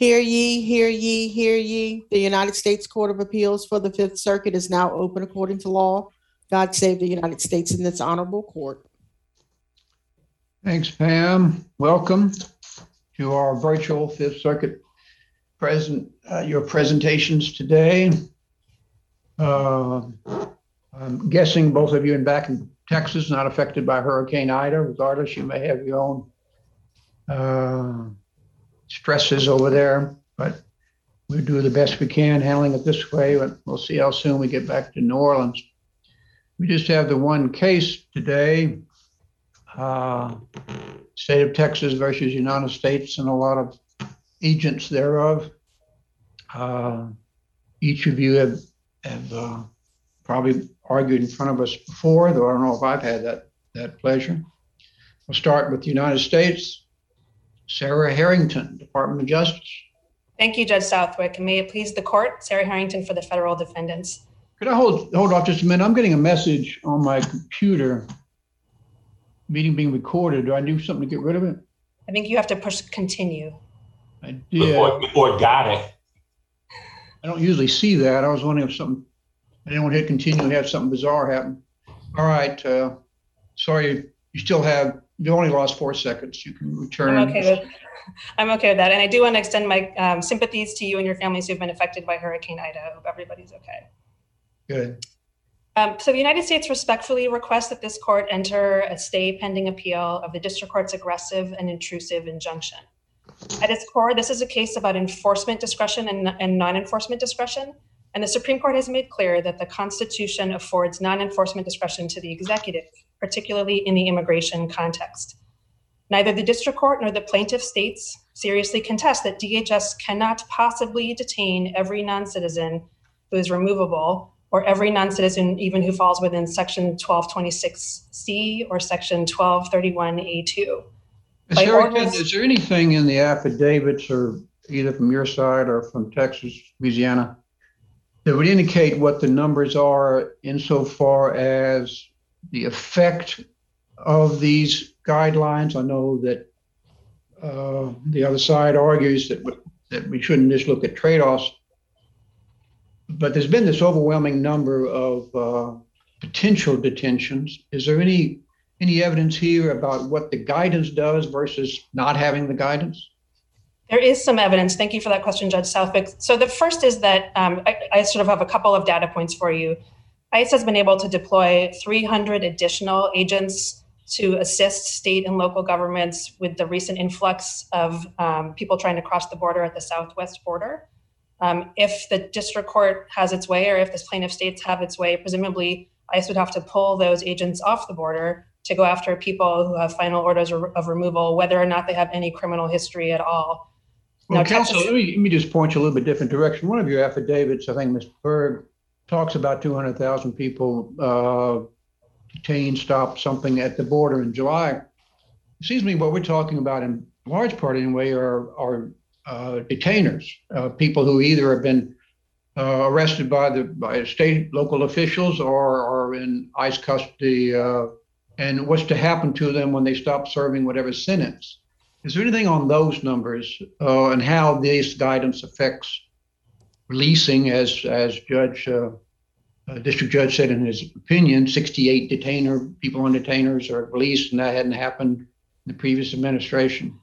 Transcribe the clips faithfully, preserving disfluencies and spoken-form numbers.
Hear ye, hear ye, hear ye. The United States Court of Appeals for the Fifth Circuit is now open according to law. God save the United States and this honorable court. Thanks, Pam. Welcome to our virtual Fifth Circuit present, uh, your presentations today. Uh, I'm guessing both of you in back in Texas, not affected by Hurricane Ida. Regardless, you may have your own uh, stresses over there, but we do the best we can handling it this way, but we'll see how soon we get back to New Orleans. We just have the one case today, uh, state of Texas versus United States and a lot of agents thereof. Uh, each of you have, have uh, probably argued in front of us before, though I don't know if I've had that, that pleasure. We'll start with the United States. Sarah Harrington, Department of Justice. Thank you, Judge Southwick. And may it please the court, Sarah Harrington for the federal defendants. Could I hold hold off just a minute? I'm getting a message on my computer, meeting being recorded. Do I do something to get rid of it? I think you have to push continue. I did. Before, before it got it. I don't usually see that. I was wondering if something, I didn't want to hit continue and have something bizarre happen. All right, uh, sorry, you still have, you only lost four seconds. You can return. I'm okay with, I'm okay with that. And I do want to extend my um, sympathies to you and your families who've been affected by Hurricane Ida. I hope everybody's okay. Good. Um, so the United States respectfully requests that this court enter a stay pending appeal of the district court's aggressive and intrusive injunction. At its core, this is a case about enforcement discretion and, and non-enforcement discretion. And the Supreme Court has made clear that the Constitution affords non-enforcement discretion to the executive, particularly in the immigration context. Neither the district court nor the plaintiff states seriously contest that D H S cannot possibly detain every non-citizen who is removable or every non-citizen even who falls within Section twelve twenty-six C or Section twelve thirty-one A two. Is there, orders, is there anything in the affidavits or either from your side or from Texas, Louisiana, that would indicate what the numbers are insofar as the effect of these guidelines? I know that uh, the other side argues that w- that we shouldn't just look at trade-offs, but there's been this overwhelming number of uh, potential detentions. Is there any any evidence here about what the guidance does versus not having the guidance? There is some evidence. Thank you for that question, Judge Southwick. So the first is that um, I, I sort of have a couple of data points for you. ICE has been able to deploy three hundred additional agents to assist state and local governments with the recent influx of um, people trying to cross the border at the Southwest border. Um, if the district court has its way, or if the plaintiff states have its way, presumably ICE would have to pull those agents off the border to go after people who have final orders of removal, whether or not they have any criminal history at all. Well, now, counsel, Texas- let, me, let me just point you a little bit different direction. One of your affidavits, I think Mister Berg, talks about two hundred thousand people uh, detained, stopped, something at the border in July. It seems to me what we're talking about in large part anyway are, are uh, detainers, uh, people who either have been uh, arrested by the by state, local officials or are in ICE custody, uh, and what's to happen to them when they stop serving whatever sentence. Is there anything on those numbers uh, and how this guidance affects releasing, as as Judge uh, uh, District Judge said in his opinion, sixty-eight detainer people on detainers are released, and that hadn't happened in the previous administration.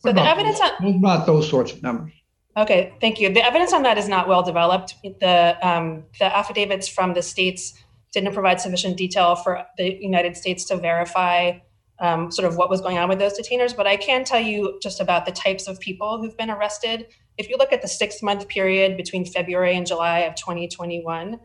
So what the evidence those, on not those sorts of numbers. Okay, thank you. The evidence on that is not well developed. The um, the affidavits from the states didn't provide sufficient detail for the United States to verify um, sort of what was going on with those detainers, but I can tell you just about the types of people who've been arrested. If you look at the six month period between February and July of twenty twenty-one,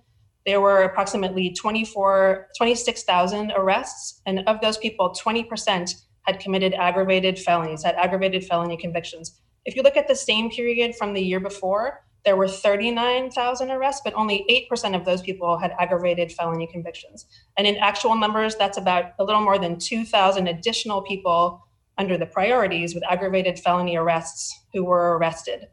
there were approximately twenty-four, twenty-six thousand arrests. And of those people, twenty percent had committed aggravated felonies, had aggravated felony convictions. If you look at the same period from the year before, there were thirty-nine thousand arrests, but only eight percent of those people had aggravated felony convictions. And in actual numbers, that's about a little more than two thousand additional people under the priorities with aggravated felony arrests who were arrested.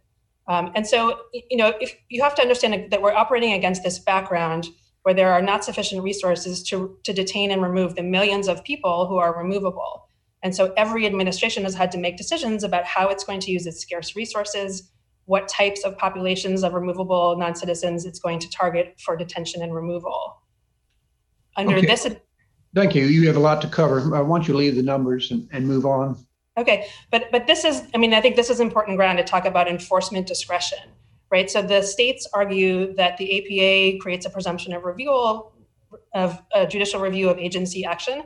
Um, and so, you know, if you have to understand that we're operating against this background where there are not sufficient resources to, to detain and remove the millions of people who are removable. And so every administration has had to make decisions about how it's going to use its scarce resources what types of populations of removable non-citizens it's going to target for detention and removal. Under okay. this, thank you. You have a lot to cover. I want you to leave the numbers and, and move on. Okay, but but this is, I mean, I think this is important ground to talk about enforcement discretion, right? So the states argue that the A P A creates a presumption of review of uh, judicial review of agency action,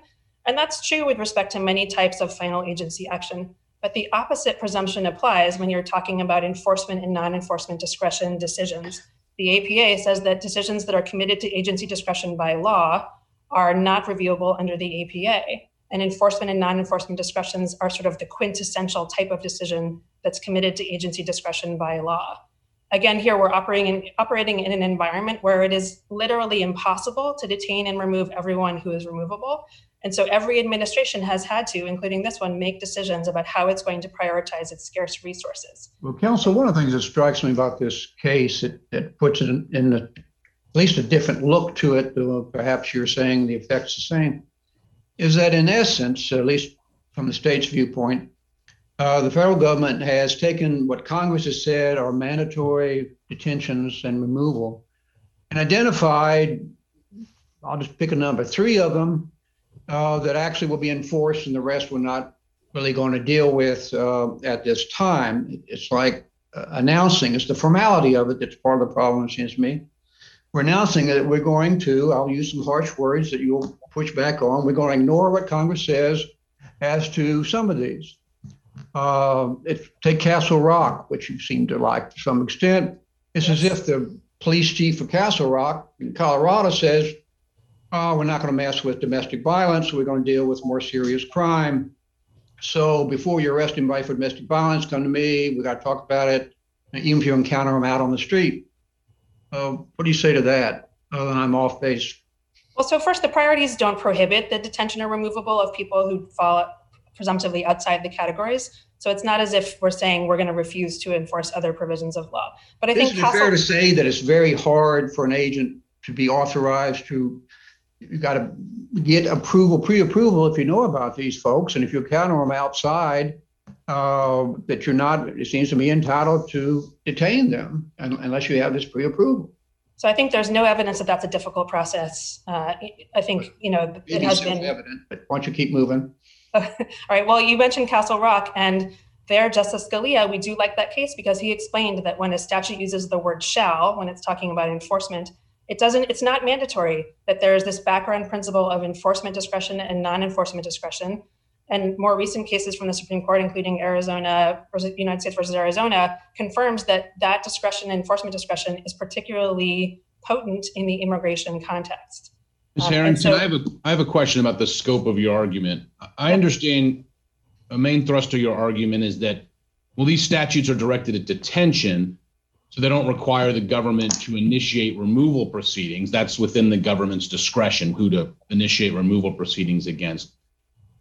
and that's true with respect to many types of final agency action. But the opposite presumption applies when you're talking about enforcement and non-enforcement discretion decisions. The A P A says that decisions that are committed to agency discretion by law are not reviewable under the A P A. And enforcement and non-enforcement discretions are sort of the quintessential type of decision that's committed to agency discretion by law. Again, here we're operating in, operating in an environment where it is literally impossible to detain and remove everyone who is removable. And so every administration has had to, including this one, make decisions about how it's going to prioritize its scarce resources. Well, counsel, one of the things that strikes me about this case, it, it puts it in, in a, at least a different look to it, though perhaps you're saying the effect's the same, is that in essence, at least from the state's viewpoint, uh, the federal government has taken what Congress has said are mandatory detentions and removal and identified, I'll just pick a number, three of them uh, that actually will be enforced and the rest we're not really going to deal with uh, at this time. It's like uh, announcing, it's the formality of it that's part of the problem, it seems to me. We're announcing that we're going to, I'll use some harsh words that you'll push back on, we're going to ignore what Congress says as to some of these. Uh, it, take Castle Rock, which you seem to like to some extent. It's as if the police chief of Castle Rock in Colorado says, oh, we're not going to mess with domestic violence. We're going to deal with more serious crime. So before you arrest anybody for domestic violence, come to me. We got to talk about it, even if you encounter them out on the street. Uh, what do you say to that? Other than I'm off base. Well, so first, the priorities don't prohibit the detention or removable of people who fall presumptively outside the categories. So it's not as if we're saying we're going to refuse to enforce other provisions of law. But I think it's fair to say that it's very hard for an agent to be authorized to. You got to get approval, pre-approval, if you know about these folks, and if you encounter them outside. Uh, that you're not, it seems to me, entitled to detain them un- unless you have this pre-approval. So I think there's no evidence that that's a difficult process. Uh, I think, you know, it, it has been evident, but why don't you keep moving? All right. Well, you mentioned Castle Rock, and there, Justice Scalia, we do like that case because he explained that when a statute uses the word shall, when it's talking about enforcement, it doesn't, it's not mandatory that there is this background principle of enforcement discretion and non-enforcement discretion. And more recent cases from the Supreme Court, including Arizona, United States versus Arizona, confirms that that discretion, enforcement discretion, is particularly potent in the immigration context. Miz Harrington, um, so, I have a I have a question about the scope of your argument. I yeah. understand a main thrust of your argument is that, well, these statutes are directed at detention, so they don't require the government to initiate removal proceedings. That's within the government's discretion who to initiate removal proceedings against.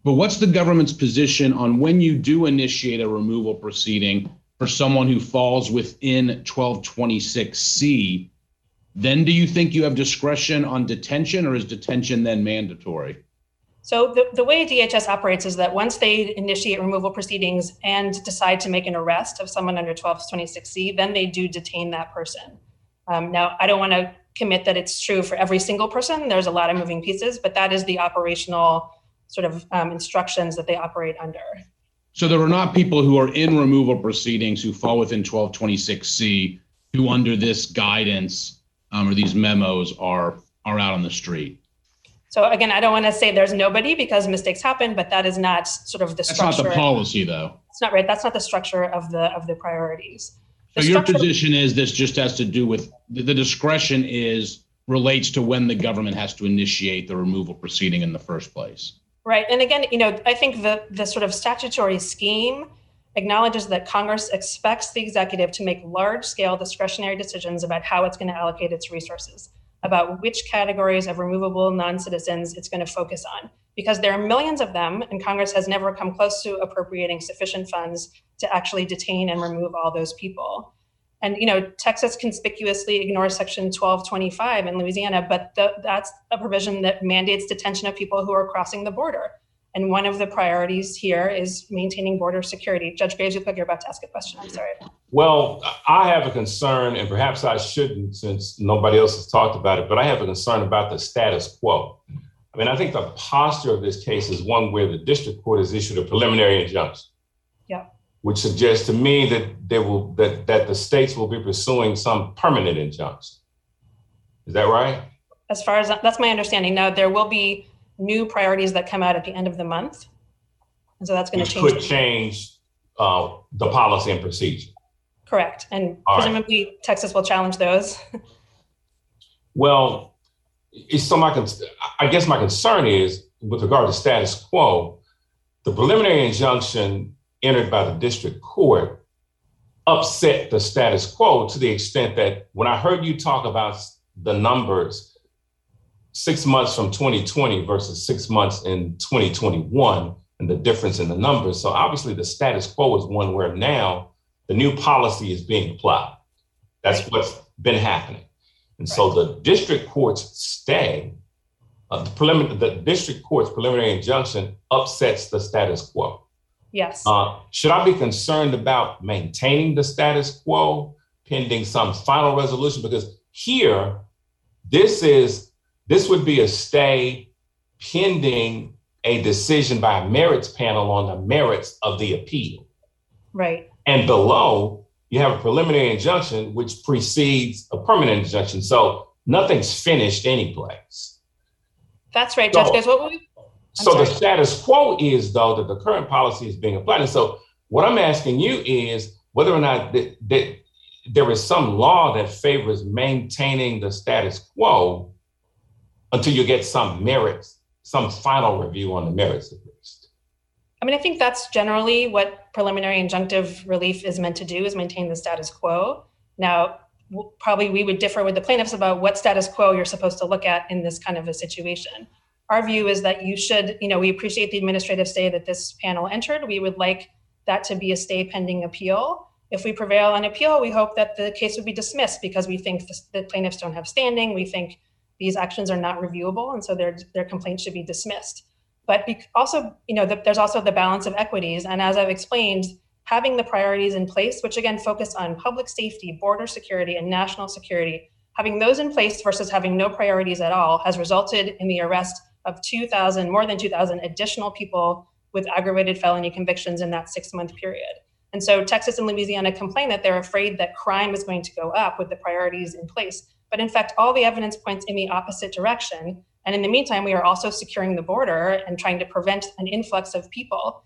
But what's the government's position on when you do initiate a removal proceeding for someone who falls within twelve twenty-six C? Then do you think you have discretion on detention, or is detention then mandatory? So the, the way D H S operates is that once they initiate removal proceedings and decide to make an arrest of someone under twelve twenty-six C, then they do detain that person. Um, now, I don't want to commit that it's true for every single person. There's a lot of moving pieces, but that is the operational sort of um, instructions that they operate under. So there are not people who are in removal proceedings who fall within twelve twenty-six C who under this guidance um, or these memos are are out on the street. So again, I don't want to say there's nobody because mistakes happen, but that is not sort of the structure. That's not the policy though. It's not right. That's not the structure of the of the priorities. The so your position is this just has to do with the, the discretion is relates to when the government has to initiate the removal proceeding in the first place. Right. And again, you know, I think the, the sort of statutory scheme acknowledges that Congress expects the executive to make large scale discretionary decisions about how it's going to allocate its resources, about which categories of removable non-citizens it's going to focus on, because there are millions of them and Congress has never come close to appropriating sufficient funds to actually detain and remove all those people. And, you know, Texas conspicuously ignores Section twelve twenty-five in Louisiana, but the, that's a provision that mandates detention of people who are crossing the border. And one of the priorities here is maintaining border security. Judge Grady, you look like you're about to ask a question. I'm sorry. Well, I have a concern, and perhaps I shouldn't since nobody else has talked about it, but I have a concern about the status quo. I mean, I think the posture of this case is one where the district court has issued a preliminary injunction. Yeah. Which suggests to me that they will that, that the states will be pursuing some permanent injunction. Is that right? As far as that's my understanding. Now, there will be new priorities that come out at the end of the month. And so that's going to change. Could change uh, the policy and procedure. Correct. And all presumably right. Texas will challenge those. Well, so my I guess my concern is with regard to status quo, the preliminary injunction entered by the district court upset the status quo to the extent that when I heard you talk about the numbers, six months from twenty twenty versus six months in twenty twenty-one and the difference in the numbers. So obviously the status quo is one where now the new policy is being applied. That's right. What's been happening. And right. So the district court's stay, uh, the, prelimin- the district court's preliminary injunction upsets the status quo. Yes. Uh, should I be concerned about maintaining the status quo pending some final resolution? Because here, this is this would be a stay pending a decision by a merits panel on the merits of the appeal. Right. And below, you have a preliminary injunction, which precedes a permanent injunction. So nothing's finished anyplace. That's right, so, Judge Grace. What we? So sorry. The status quo is, though, that the current policy is being applied. And so what I'm asking you is whether or not th- th- there is some law that favors maintaining the status quo until you get some merits, some final review on the merits at least. I mean, I think that's generally what preliminary injunctive relief is meant to do, is maintain the status quo. Now, w- probably we would differ with the plaintiffs about what status quo you're supposed to look at in this kind of a situation. Our view is that you should, you know, we appreciate the administrative stay that this panel entered. We would like that to be a stay pending appeal. If we prevail on appeal, we hope that the case would be dismissed because we think the, the plaintiffs don't have standing. We think these actions are not reviewable, and so their their complaints should be dismissed. But be, also, you know, the, there's also the balance of equities. And as I've explained, having the priorities in place, which again focus on public safety, border security, and national security, having those in place versus having no priorities at all has resulted in the arrest of two thousand, more than two thousand additional people with aggravated felony convictions in that six month period. And so Texas and Louisiana complain that they're afraid that crime is going to go up with the priorities in place. But in fact, all the evidence points in the opposite direction. And in the meantime, we are also securing the border and trying to prevent an influx of people.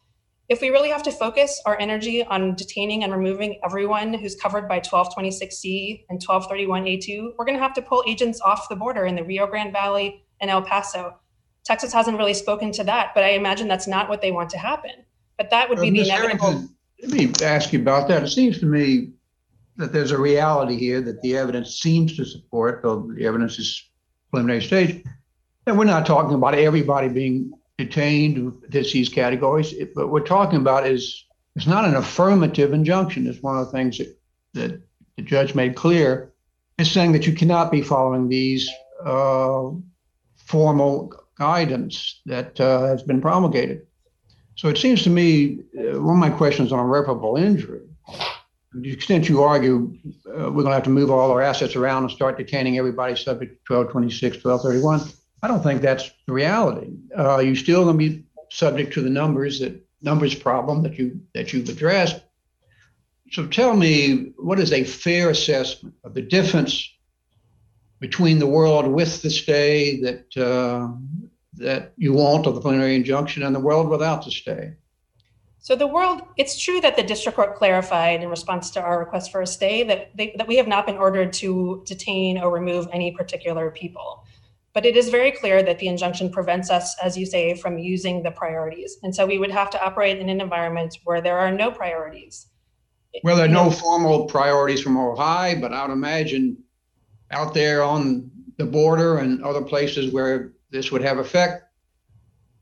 If we really have to focus our energy on detaining and removing everyone who's covered by twelve twenty-six C and twelve thirty-one A two, we're gonna have to pull agents off the border in the Rio Grande Valley and El Paso. Texas hasn't really spoken to that, but I imagine that's not what they want to happen. But that would be uh, the inevitable. Harrington, let me ask you about that. It seems to me that there's a reality here that the evidence seems to support, though the evidence is preliminary stage. And we're not talking about everybody being detained with these categories, but we're talking about is it's not an affirmative injunction. It's one of the things that, that the judge made clear. It's saying that you cannot be following these uh, formal guidance that uh, has been promulgated. So it seems to me, uh, one of my questions on irreparable injury, to the extent you argue uh, we're going to have to move all our assets around and start detaining everybody subject to twelve twenty-six, twelve thirty-one, I don't think that's the reality. Uh, you're still going to be subject to the numbers that numbers problem that you that you've addressed. So tell me, what is a fair assessment of the difference between the world with the stay that uh, that you want of the preliminary injunction and the world without the stay? So the world, it's true that the district court clarified in response to our request for a stay that they, that we have not been ordered to detain or remove any particular people. But it is very clear that the injunction prevents us, as you say, from using the priorities. And so we would have to operate in an environment where there are no priorities. Well, there are no formal priorities from Ohio, but I would imagine out there on the border and other places where this would have effect,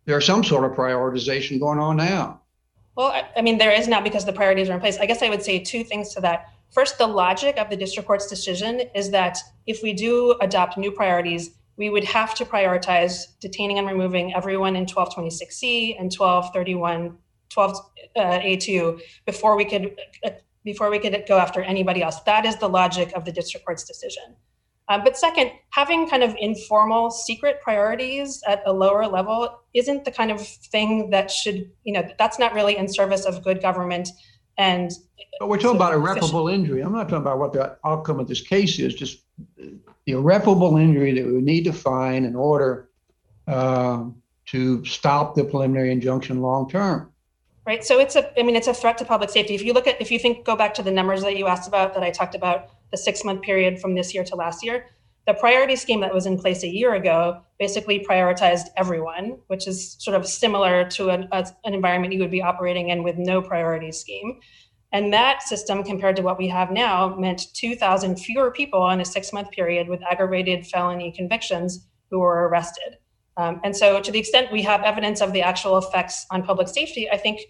there's some sort of prioritization going on now. Well, I mean, there is now because the priorities are in place. I guess I would say two things to that. First, the logic of the district court's decision is that if we do adopt new priorities, we would have to prioritize detaining and removing everyone in twelve twenty-six C and twelve thirty-one A two before we could uh, before we could go after anybody else. That is the logic of the district court's decision. Um, but second, having kind of informal secret priorities at a lower level isn't the kind of thing that should, you know, that's not really in service of good government. And but we're talking about irreparable injury. I'm not talking about what the outcome of this case is, just the irreparable injury that we need to find in order uh, to stop the preliminary injunction long term. Right. So it's a I mean, it's a threat to public safety. If you look at if you think go back to the numbers that you asked about that I talked about, the six month period from this year to last year, the priority scheme that was in place a year ago basically prioritized everyone, which is sort of similar to an, a, an environment you would be operating in with no priority scheme. And that system, compared to what we have now, meant two thousand fewer people in a six month period with aggravated felony convictions who were arrested. Um, and so to the extent we have evidence of the actual effects on public safety, I think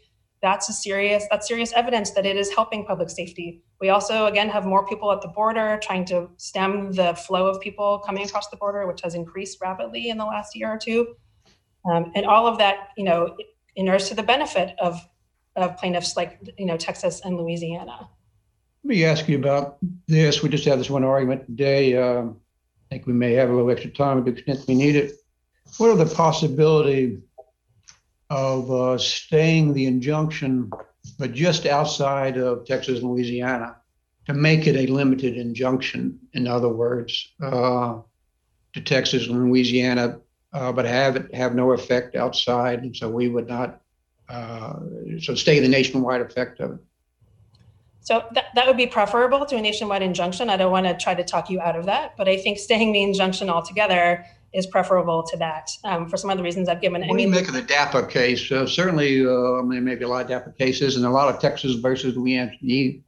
that's a serious, that's serious evidence that it is helping public safety. We also, again, have more people at the border trying to stem the flow of people coming across the border, which has increased rapidly in the last year or two. Um, and all of that, you know, inures to the benefit of, of plaintiffs like, you know, Texas and Louisiana. Let me ask you about this. We just had this one argument today. Um, I think we may have a little extra time to the extent we need it. What are the possibility of uh, staying the injunction, but just outside of Texas and Louisiana, to make it a limited injunction, in other words, uh, to Texas and Louisiana, uh, but have it have no effect outside, and so we would not, uh, so stay the nationwide effect of it? So that, that would be preferable to a nationwide injunction. I don't want to try to talk you out of that, but I think staying the injunction altogether is preferable to that um, for some of the reasons I've given. What do you make of the DAPA case? Uh, certainly, uh, there may be a lot of DAPA cases and a lot of Texas versus the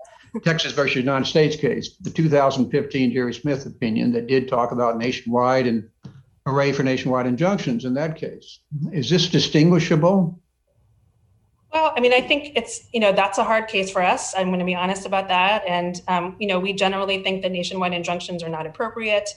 Texas versus United States case, the two thousand fifteen Jerry Smith opinion that did talk about nationwide and array for nationwide injunctions in that case. Is this distinguishable? Well, I mean, I think it's, you know, that's a hard case for us. I'm going to be honest about that. And, um, you know, we generally think that nationwide injunctions are not appropriate.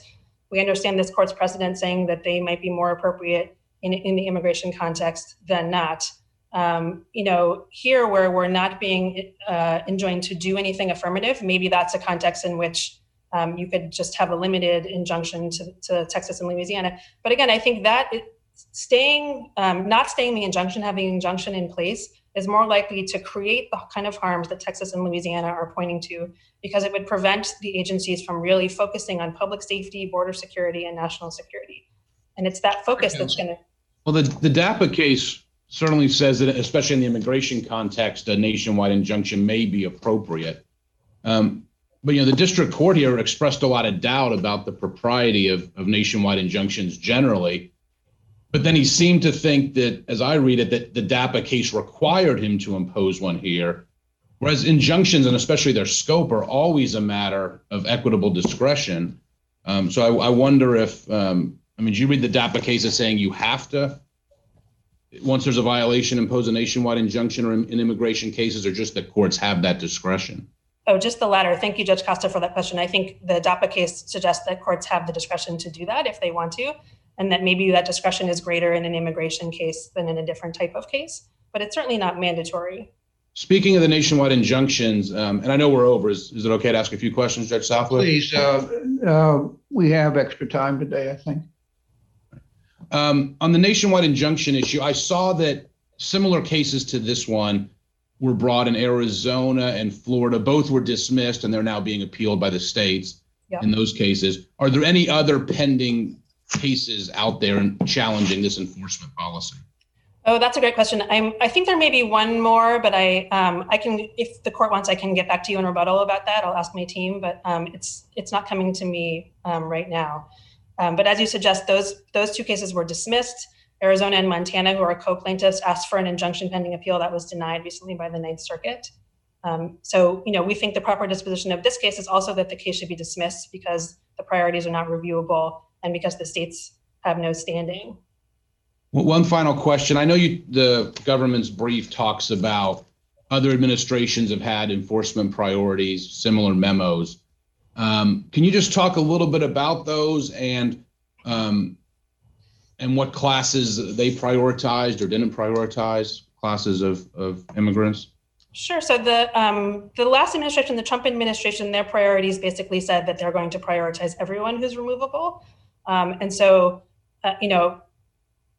We understand this court's precedent saying that they might be more appropriate in, in the immigration context than not. Um, you know, here where we're not being uh, enjoined to do anything affirmative, maybe that's a context in which um, you could just have a limited injunction to, to Texas and Louisiana. But again, I think that it, staying, um, not staying the injunction, having the injunction in place is more likely to create the kind of harms that Texas and Louisiana are pointing to, because it would prevent the agencies from really focusing on public safety, border security, and national security. And it's that focus that's going to... Well, the, the DAPA case certainly says that, especially in the immigration context, a nationwide injunction may be appropriate. Um, but, you know, the district court here expressed a lot of doubt about the propriety of, of nationwide injunctions generally. But then he seemed to think that, as I read it, that the DAPA case required him to impose one here, whereas injunctions, and especially their scope, are always a matter of equitable discretion. Um, so I, I wonder if, um, I mean, do you read the DAPA case as saying you have to, once there's a violation, impose a nationwide injunction, or in, in immigration cases, or just that courts have that discretion? Oh, just the latter. Thank you, Judge Costa, for that question. I think the DAPA case suggests that courts have the discretion to do that if they want to, and that maybe that discretion is greater in an immigration case than in a different type of case, but it's certainly not mandatory. Speaking of the nationwide injunctions, um, and I know we're over, is, is it okay to ask a few questions, Judge Southwood? Please, uh, uh, we have extra time today, I think. Um, on the nationwide injunction issue, I saw that similar cases to this one were brought in Arizona and Florida. Both were dismissed and they're now being appealed by the states yep. in those cases. Are there any other pending cases out there and challenging this enforcement policy? Oh, that's a great question. I'm, I think there may be one more, but I, um, I can, if the court wants, I can get back to you in rebuttal about that. I'll ask my team, but um, it's it's not coming to me um, right now. Um, but as you suggest, those those two cases were dismissed. Arizona and Montana, who are co-plaintiffs, asked for an injunction pending appeal that was denied recently by the Ninth Circuit. Um, so, you know, we think the proper disposition of this case is also that the case should be dismissed because the priorities are not reviewable and because the states have no standing. Well, one final question. I know you, the government's brief talks about other administrations have had enforcement priorities, similar memos. Um, can you just talk a little bit about those and um, and what classes they prioritized or didn't prioritize, classes of, of immigrants? Sure. So the um, the last administration, the Trump administration, their priorities basically said that they're going to prioritize everyone who's removable. Um, and so, uh, you know,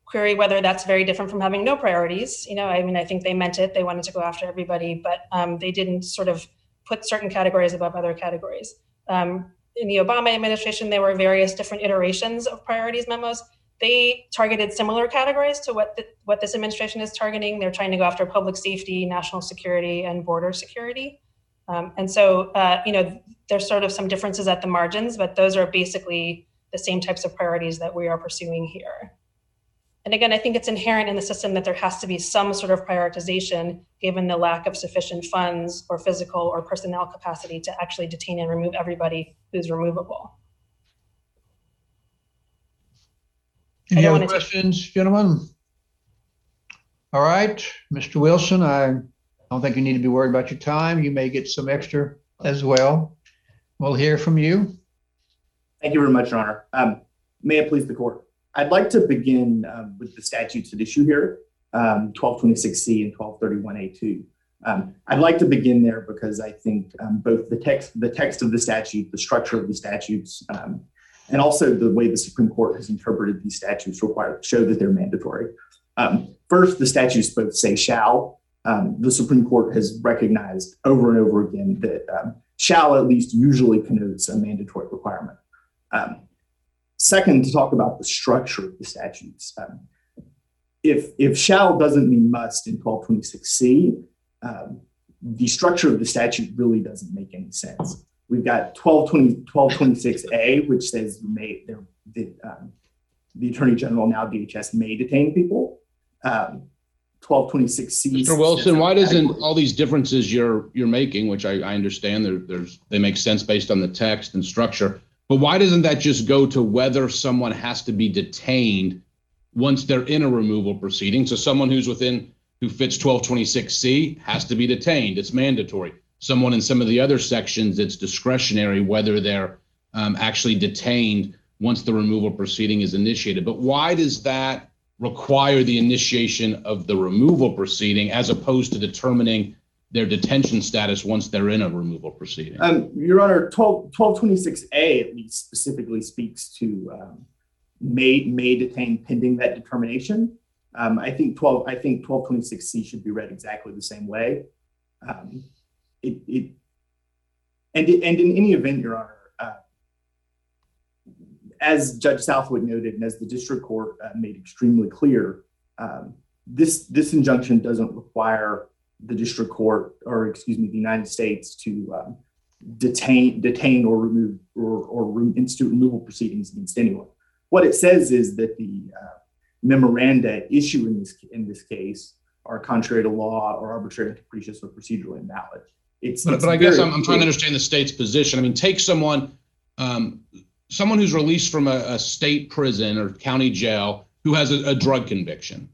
query whether that's very different from having no priorities. You know, I mean, I think they meant it. They wanted to go after everybody, but um, they didn't sort of put certain categories above other categories. Um, in the Obama administration, there were various different iterations of priorities memos. They targeted similar categories to what the, what this administration is targeting. They're trying to go after public safety, national security, and border security. Um, and so, uh, you know, there's sort of some differences at the margins, but those are basically the same types of priorities that we are pursuing here. And again, I think it's inherent in the system that there has to be some sort of prioritization given the lack of sufficient funds or physical or personnel capacity to actually detain and remove everybody who's removable. Any other questions, take- gentlemen? All right, Mister Wilson, I don't think you need to be worried about your time. You may get some extra as well. We'll hear from you. Thank you very much, Your Honor. Um, may it please the court. I'd like to begin uh, with the statutes at issue here, um, twelve twenty-six C and twelve thirty-one A two. Um, I'd like to begin there because I think um, both the text, the text of the statute, the structure of the statutes, um, and also the way the Supreme Court has interpreted these statutes require show that they're mandatory. Um, first, the statutes both say shall. Um, the Supreme Court has recognized over and over again that um, shall at least usually connotes a mandatory requirement. Um, second, to talk about the structure of the statutes. Um, if, if shall doesn't mean must in twelve twenty-six C, um, the structure of the statute really doesn't make any sense. We've got twelve twenty-six A, which says you may, the, um, the Attorney General, now D H S, may detain people. Um, twelve twenty-six C. Mister Wilson, why doesn't all these differences you're you're making, which I, I understand, there, there's they make sense based on the text and structure, but why doesn't that just go to whether someone has to be detained once they're in a removal proceeding? So someone who's within, who fits twelve twenty-six C has to be detained. It's mandatory. Someone in some of the other sections, it's discretionary whether they're um, actually detained once the removal proceeding is initiated. But why does that require the initiation of the removal proceeding as opposed to determining their detention status once they're in a removal proceeding? Um, Your Honor, twelve twenty-six A at least specifically speaks to um, may may detain pending that determination. Um, I think twelve I think twelve twenty-six C should be read exactly the same way. Um, It, it and it, and in any event, Your Honor, uh, as Judge Southwood noted, and as the district court uh, made extremely clear, um, this this injunction doesn't require the district court, or excuse me, the United States to um, detain, detain or remove or, or re- institute removal proceedings against anyone. What it says is that the uh, memoranda issue in this in this case are contrary to law or arbitrary, capricious, or procedurally invalid. It's, but, it's but I guess I'm, I'm trying to understand the state's position. I mean, take someone, um, someone who's released from a, a state prison or county jail who has a, a drug conviction,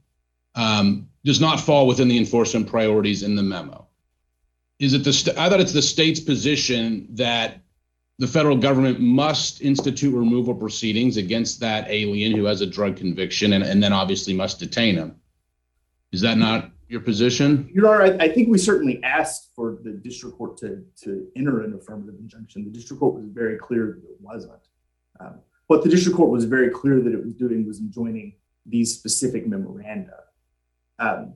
um, does not fall within the enforcement priorities in the memo. Is it the? St- I thought it's the state's position that the federal government must institute removal proceedings against that alien who has a drug conviction, and, and then obviously must detain him. Is that not your position? Your Honor, I, I think we certainly asked for the district court to, to enter an affirmative injunction. The district court was very clear that it wasn't. Um, what the district court was very clear that it was doing was enjoining these specific memoranda. Um,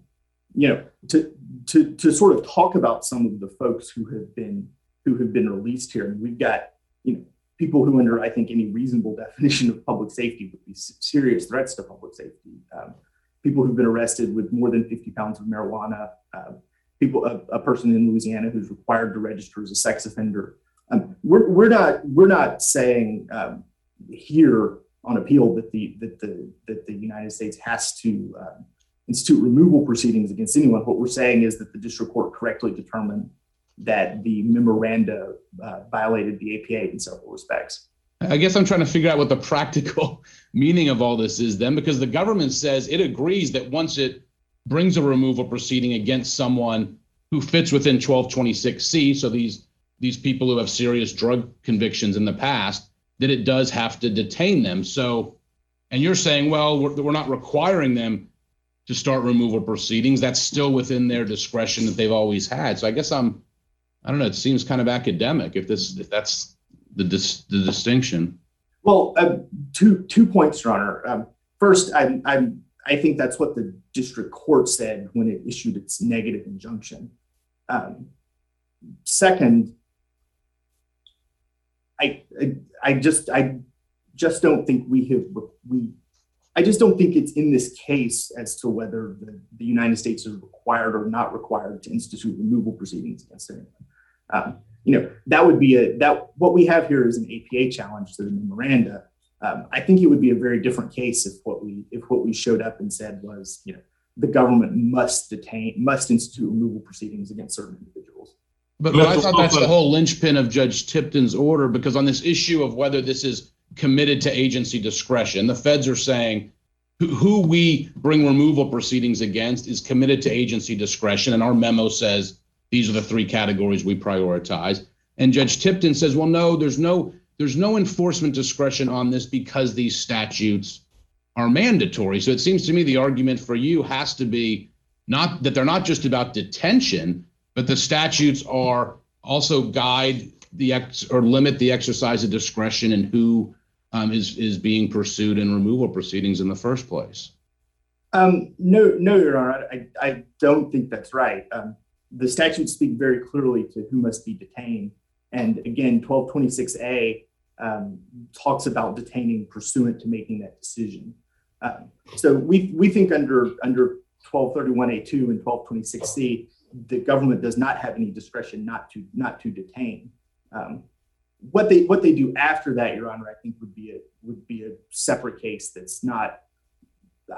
you know, to, to to sort of talk about some of the folks who have been who have been released here, and we've got, you know, people who, under I think any reasonable definition of public safety, would be serious threats to public safety. Um, People who've been arrested with more than fifty pounds of marijuana, uh, people, a, a person in Louisiana who's required to register as a sex offender. Um, we're, we're not we're not saying um, here on appeal that the that the that the United States has to uh, institute removal proceedings against anyone. What we're saying is that the district court correctly determined that the memoranda uh, violated the A P A in several respects. I guess I'm trying to figure out what the practical meaning of all this is then, because the government says it agrees that once it brings a removal proceeding against someone who fits within twelve twenty-six C, so these these people who have serious drug convictions in the past, that it does have to detain them. So And you're saying, well, we're, we're not requiring them to start removal proceedings. That's still within their discretion that they've always had. So I guess I'm, I don't know. It seems kind of academic if this, if that's the dis, the distinction. Well, uh, two two points, Your Honor. Um, first, I'm I'm I think that's what the district court said when it issued its negative injunction. Um, second, I, I I just I just don't think we have we. I just don't think it's in this case as to whether the, the United States is required or not required to institute removal proceedings against anyone. Um, you know, that would be a, that what we have here is an A P A challenge to the memoranda. Um, I think it would be a very different case if what we, if what we showed up and said was, you know, the government must detain, must institute removal proceedings against certain individuals. But, but I thought that's the whole linchpin of Judge Tipton's order, because on this issue of whether this is committed to agency discretion, the feds are saying who, who we bring removal proceedings against is committed to agency discretion, and our memo says these are the three categories we prioritize. And Judge Tipton says, well, no, there's no there's no enforcement discretion on this because these statutes are mandatory. So it seems to me the argument for you has to be not that they're not just about detention, but the statutes are also guide the ex or limit the exercise of discretion and who Um, is is being pursued in removal proceedings in the first place. Um, no, no, Your Honor, I, I don't think that's right. Um, the statutes speak very clearly to who must be detained, and again, twelve twenty-six A um, talks about detaining pursuant to making that decision. Um, so we we think under under twelve thirty-one A two and twelve twenty-six C, the government does not have any discretion not to not to detain. Um, What they what they do after that, Your Honor, I think would be a would be a separate case. That's not.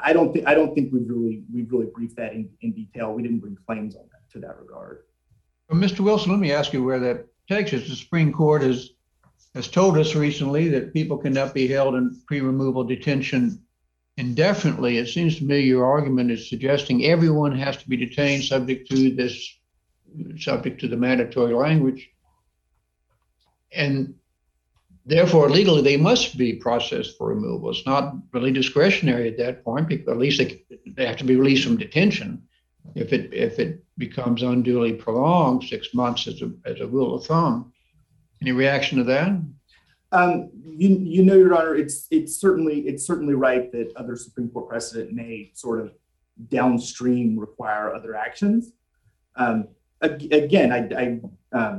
I don't think I don't think we've really we've really briefed that in, in detail. We didn't bring claims on that to that regard. Well, Mister Wilson, let me ask you where that takes us. The Supreme Court has has told us recently that people cannot be held in pre-removal detention indefinitely. It seems to me your argument is suggesting everyone has to be detained subject to this subject to the mandatory language. And therefore, legally, they must be processed for removal. It's not really discretionary at that point, because at least they, they have to be released from detention. If it if it becomes unduly prolonged, six months as a as a rule of thumb. Any reaction to that? Um, you you know, Your Honor, it's it's certainly it's certainly right that other Supreme Court precedent may sort of downstream require other actions. Um, again, I. I um,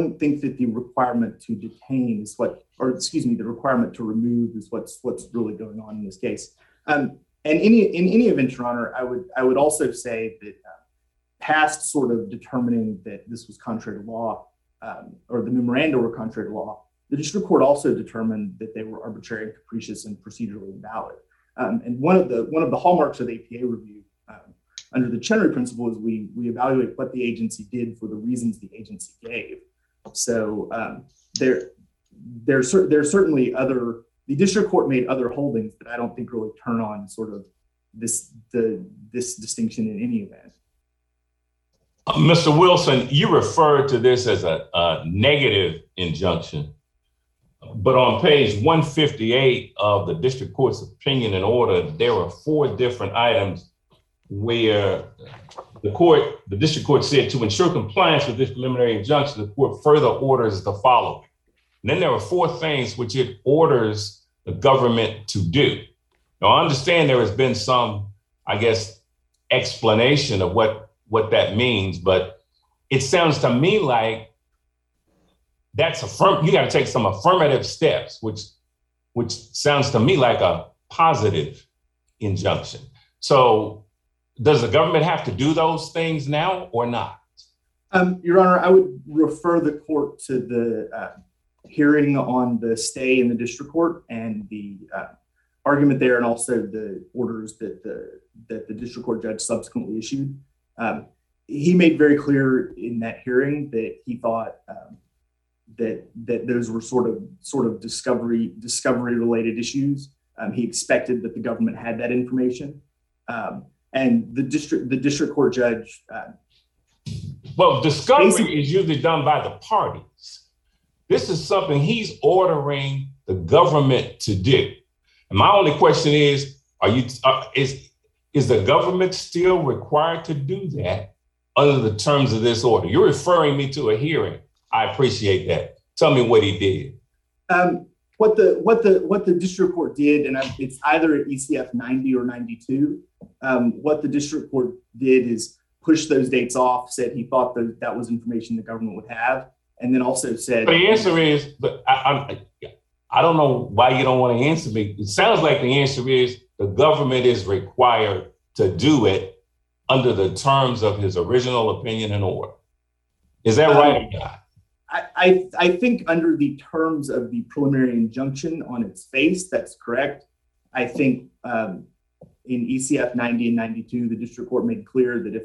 don't think that the requirement to detain is what, or excuse me, the requirement to remove is what's what's really going on in this case. Um, and any in any event, Your Honor, I would I would also say that uh, past sort of determining that this was contrary to law, um, or the memoranda were contrary to law, the district court also determined that they were arbitrary and capricious and procedurally invalid. Um, and one of the one of the hallmarks of the A P A review um, under the Chenery principle is we we evaluate what the agency did for the reasons the agency gave. So um, there, there's there's certainly other. The district court made other holdings that I don't think really turn on sort of this the this distinction in any event. Uh, Mister Wilson, you referred to this as a, a negative injunction, but on page one fifty-eight of the district court's opinion and order, there were four different items where the court, the district court said to ensure compliance with this preliminary injunction, the court further orders the following. And then there are four things which it orders the government to do. Now, I understand there has been some, I guess, explanation of what, what that means, but it sounds to me like that's affirm. You got to take some affirmative steps, which, which sounds to me like a positive injunction. So, does the government have to do those things now or not? Um, Your Honor, I would refer the court to the uh, hearing on the stay in the district court and the uh, argument there, and also the orders that the that the district court judge subsequently issued. Um, he made very clear in that hearing that he thought um, that that those were sort of sort of discovery discovery related issues. Um, he expected that the government had that information. Um, And the district, the district court judge. Uh, well, discovery is usually done by the parties. This is something he's ordering the government to do. And my only question is, are you uh, is is the government still required to do that under the terms of this order? You're referring me to a hearing. I appreciate that. Tell me what he did. Um, what the what the what the district court did, and it's either at E C F ninety or ninety-two. Um, what the district court did is push those dates off. Said he thought that that was information the government would have, and then also said. But the answer is, but I, I I don't know why you don't want to answer me. It sounds like the answer is the government is required to do it under the terms of his original opinion and order. Is that um, right or not? I, I think under the terms of the preliminary injunction on its face, that's correct. I think um, in E C F ninety and ninety-two, the district court made clear that if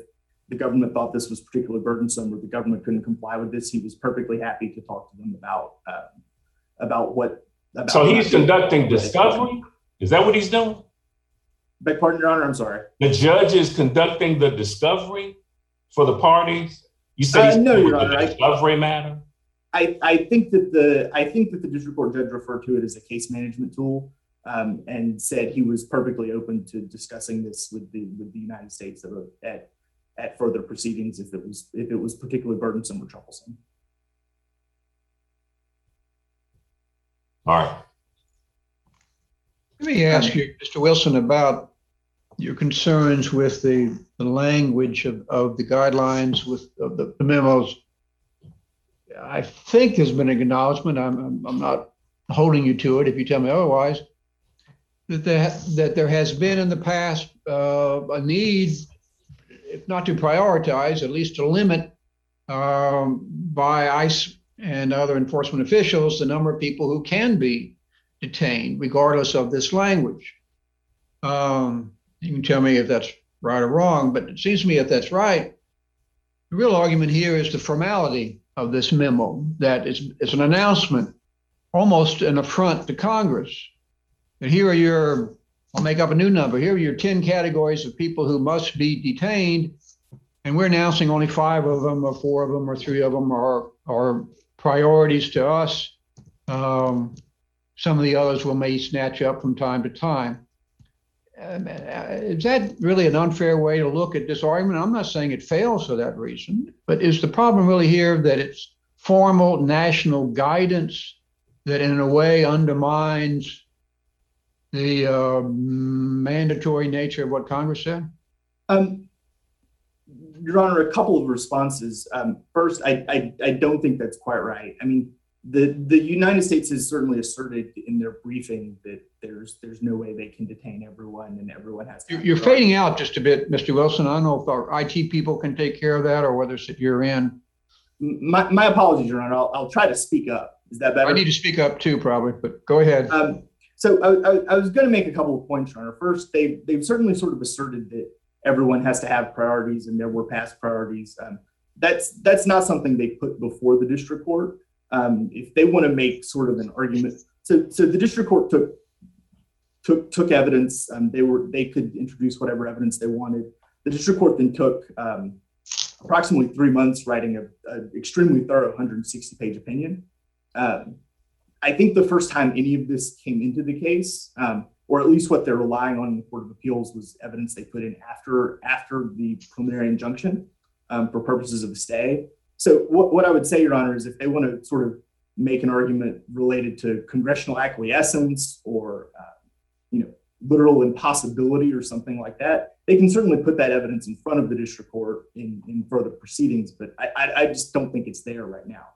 the government thought this was particularly burdensome or the government couldn't comply with this, he was perfectly happy to talk to them about um, about what. About so he's conducting discovery? Is that what he's doing? Beg pardon, Your Honor, I'm sorry. The judge is conducting the discovery for the parties? You said he's uh, no, doing Your Honor, the discovery I, matter? I, I think that the I think that the district court judge referred to it as a case management tool, um, and said he was perfectly open to discussing this with the with the United States at at, at further proceedings if it was if it was particularly burdensome or troublesome. All right. Let me ask you, Mister Wilson, about your concerns with the, the language of, of the guidelines, with of the, the memos. I think there's been an acknowledgement, I'm, I'm I'm not holding you to it if you tell me otherwise, that there, that there has been in the past uh, a need, if not to prioritize, at least to limit um, by ICE and other enforcement officials the number of people who can be detained regardless of this language. Um, you can tell me if that's right or wrong, but it seems to me if that's right, the real argument here is the formality of this memo, that it's, it's an announcement, almost an affront to Congress. And here are your, I'll make up a new number, here are your ten categories of people who must be detained, and we're announcing only five of them, or four of them, or three of them are, are priorities to us. Um, some of the others will may snatch up from time to time. Um, is that really an unfair way to look at this argument? I'm not saying it fails for that reason, but is the problem really here that it's formal national guidance that in a way undermines the uh, mandatory nature of what Congress said? Um, Your Honor, a couple of responses. Um, first, I, I, I don't think that's quite right. I mean, The the United States has certainly asserted in their briefing that there's there's no way they can detain everyone and everyone has to. You're fading out just a bit, Mister Wilson. I don't know if our I T people can take care of that or whether it's at your end. My my apologies, Your Honor. I'll, I'll try to speak up. Is that better? I need to speak up too, probably, but go ahead. Um, so I, I, I was going to make a couple of points, Your Honor. First, they, they've certainly sort of asserted that everyone has to have priorities and there were past priorities. Um, that's that's not something they put before the district court. Um, if they want to make sort of an argument, so so the district court took took took evidence. Um, they were they could introduce whatever evidence they wanted. The district court then took um, approximately three months writing a, a extremely thorough one hundred sixty page opinion. Um, I think the first time any of this came into the case, um, or at least what they're relying on in the Court of Appeals, was evidence they put in after after the preliminary injunction um, for purposes of a stay. So what, what I would say, Your Honor, is if they want to sort of make an argument related to congressional acquiescence or, uh, you know, literal impossibility or something like that, they can certainly put that evidence in front of the district court in, in further proceedings. But I, I, I just don't think it's there right now.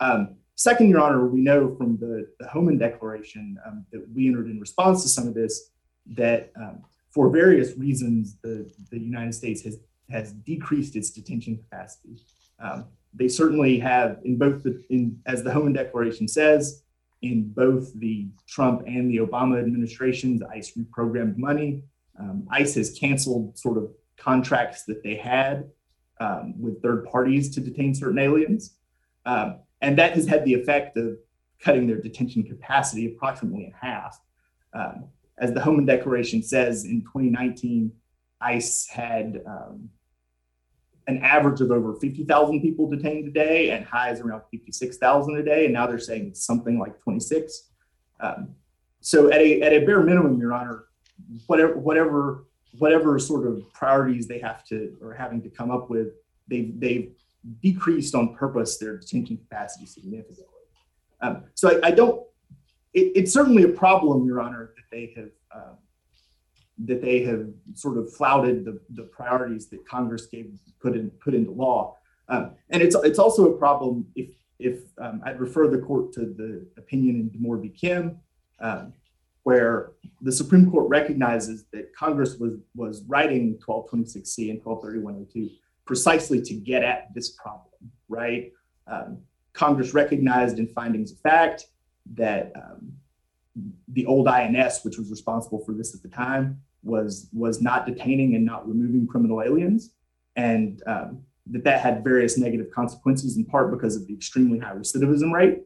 Um, second, Your Honor, we know from the, the Homan Declaration um, that we entered in response to some of this that um, for various reasons, the, the United States has, has decreased its detention capacity. Um, They certainly have, in both the, in, as the Homan Declaration says, in both the Trump and the Obama administrations, ICE reprogrammed money. Um, ICE has canceled sort of contracts that they had um, with third parties to detain certain aliens. Um, and that has had the effect of cutting their detention capacity approximately in half. Um, as the Homan Declaration says, in twenty nineteen, ICE had um, an average of over fifty thousand people detained a day and highs around fifty-six thousand a day. And now they're saying it's something like twenty-six. Um, So at a at a bare minimum, Your Honor, whatever whatever whatever sort of priorities they have to or having to come up with, they've they've decreased on purpose their detention capacity significantly. Um, so I, I don't. It, it's certainly a problem, Your Honor, that they have um, that they have sort of flouted the, the priorities that Congress gave put in put into law, um, and it's it's also a problem if if um, I'd refer the court to the opinion in D'Amore v. Kim, um, where the Supreme Court recognizes that Congress was was writing twelve twenty-six C and twelve thirty-one A two precisely to get at this problem, right? Um, Congress recognized in findings of fact that um, the old I N S, which was responsible for this at the time, was was not detaining and not removing criminal aliens, and um, that that had various negative consequences, in part because of the extremely high recidivism rate,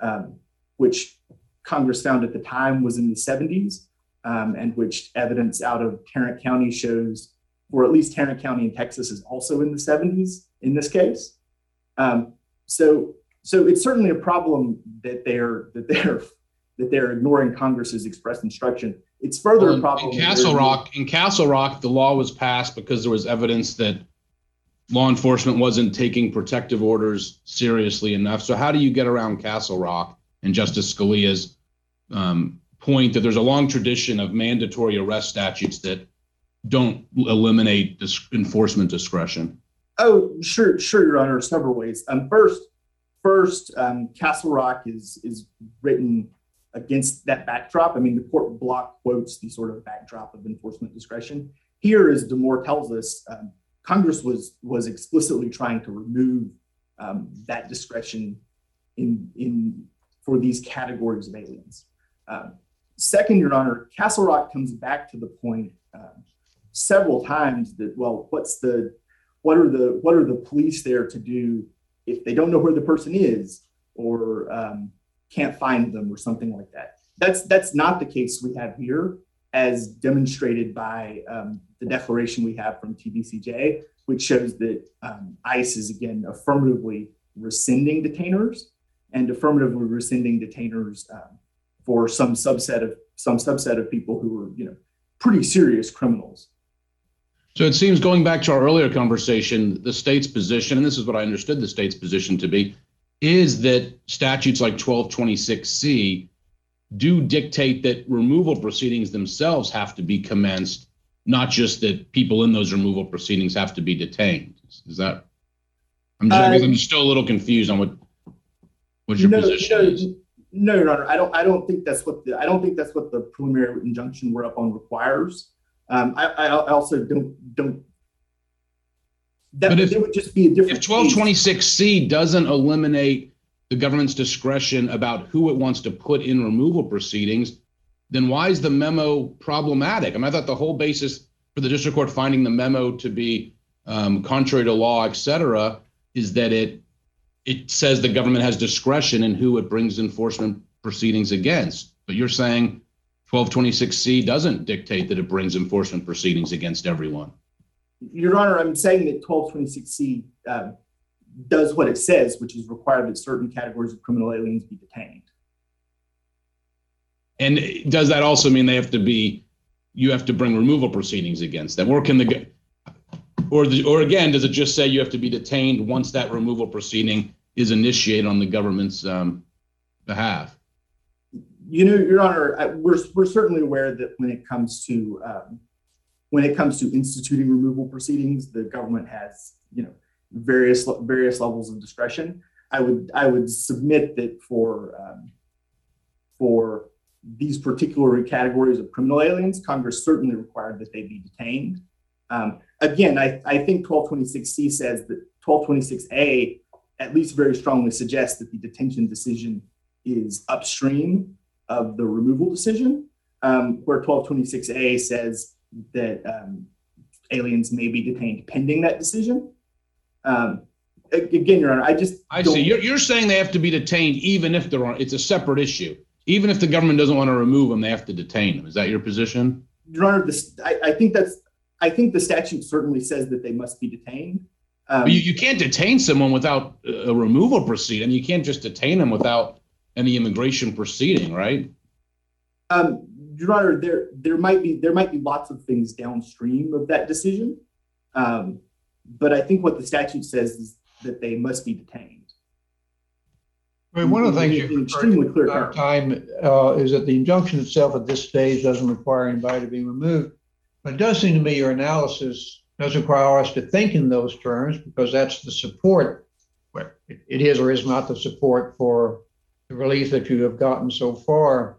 um, which Congress found at the time was in the seventies, um, and which evidence out of Tarrant County shows, or at least Tarrant County in Texas is also in the seventies in this case. Um, so. So it's certainly a problem that they're that they're that they're ignoring Congress's express instruction. It's further well, a problem in Castle Rock. In Castle Rock, the law was passed because there was evidence that law enforcement wasn't taking protective orders seriously enough. So how do you get around Castle Rock and Justice Scalia's um, point that there's a long tradition of mandatory arrest statutes that don't eliminate dis- enforcement discretion? Oh, sure, sure, Your Honor. Several ways. Um, first. First, um, Castle Rock is is written against that backdrop. I mean, the court block quotes the sort of backdrop of enforcement discretion. Here, as D'Amore tells us, um, Congress was was explicitly trying to remove um, that discretion in in for these categories of aliens. Um, second, Your Honor, Castle Rock comes back to the point um, several times that well, what's the what are the what are the police there to do if they don't know where the person is, or um, can't find them, or something like that? That's that's not the case we have here, as demonstrated by um, the declaration we have from T D C J, which shows that um, ICE is again affirmatively rescinding detainers, and affirmatively rescinding detainers um, for some subset of some subset of people who were, you know, pretty serious criminals. So it seems, going back to our earlier conversation, the state's position, and this is what I understood the state's position to be, is that statutes like twelve twenty-six C do dictate that removal proceedings themselves have to be commenced, not just that people in those removal proceedings have to be detained. Is that, I'm just, uh, I'm still a little confused on what what your no, position no, is. No, Your Honor, I don't. I don't think that's what the. I don't think that's what the preliminary injunction we're up on requires. Um, I, I also don't don't. That but if, it would just be a different. If twelve twenty-six C doesn't eliminate the government's discretion about who it wants to put in removal proceedings, then why is the memo problematic? I mean, I thought the whole basis for the district court finding the memo to be um, contrary to law, et cetera, is that it it says the government has discretion in who it brings enforcement proceedings against. But you're saying twelve twenty-six C doesn't dictate that it brings enforcement proceedings against everyone. Your Honor, I'm saying that twelve twenty-six C um, does what it says, which is require that certain categories of criminal aliens be detained. And does that also mean they have to be, you have to bring removal proceedings against them? Or can the, or the, or again, does it just say you have to be detained once that removal proceeding is initiated on the government's um, behalf? You know, Your Honor, we're we're certainly aware that when it comes to um, when it comes to instituting removal proceedings, the government has, you know, various various levels of discretion. I would I would submit that for um, for these particular categories of criminal aliens, Congress certainly required that they be detained. Um, again, I, I think twelve twenty-six C says that twelve twenty-six A at least very strongly suggests that the detention decision is upstream of the removal decision, um, where twelve twenty-six A says that um, aliens may be detained pending that decision. Um, again, Your Honor, I just I don't see you're, you're saying they have to be detained even if they're on. It's a separate issue. Even if the government doesn't want to remove them, they have to detain them. Is that your position, Your Honor? This I, I think that's I think the statute certainly says that they must be detained. Um, you, you can't detain someone without a removal proceeding. You can't just detain them without any immigration proceeding, right? Um, Your Honor, there there might be there might be lots of things downstream of that decision, um, but I think what the statute says is that they must be detained. I mean, one of the things you've extremely clear about time uh, is that the injunction itself at this stage doesn't require anybody to be removed. But it does seem to me your analysis does require us to think in those terms, because that's the support. Well, it is or is not the support for the relief that you have gotten so far.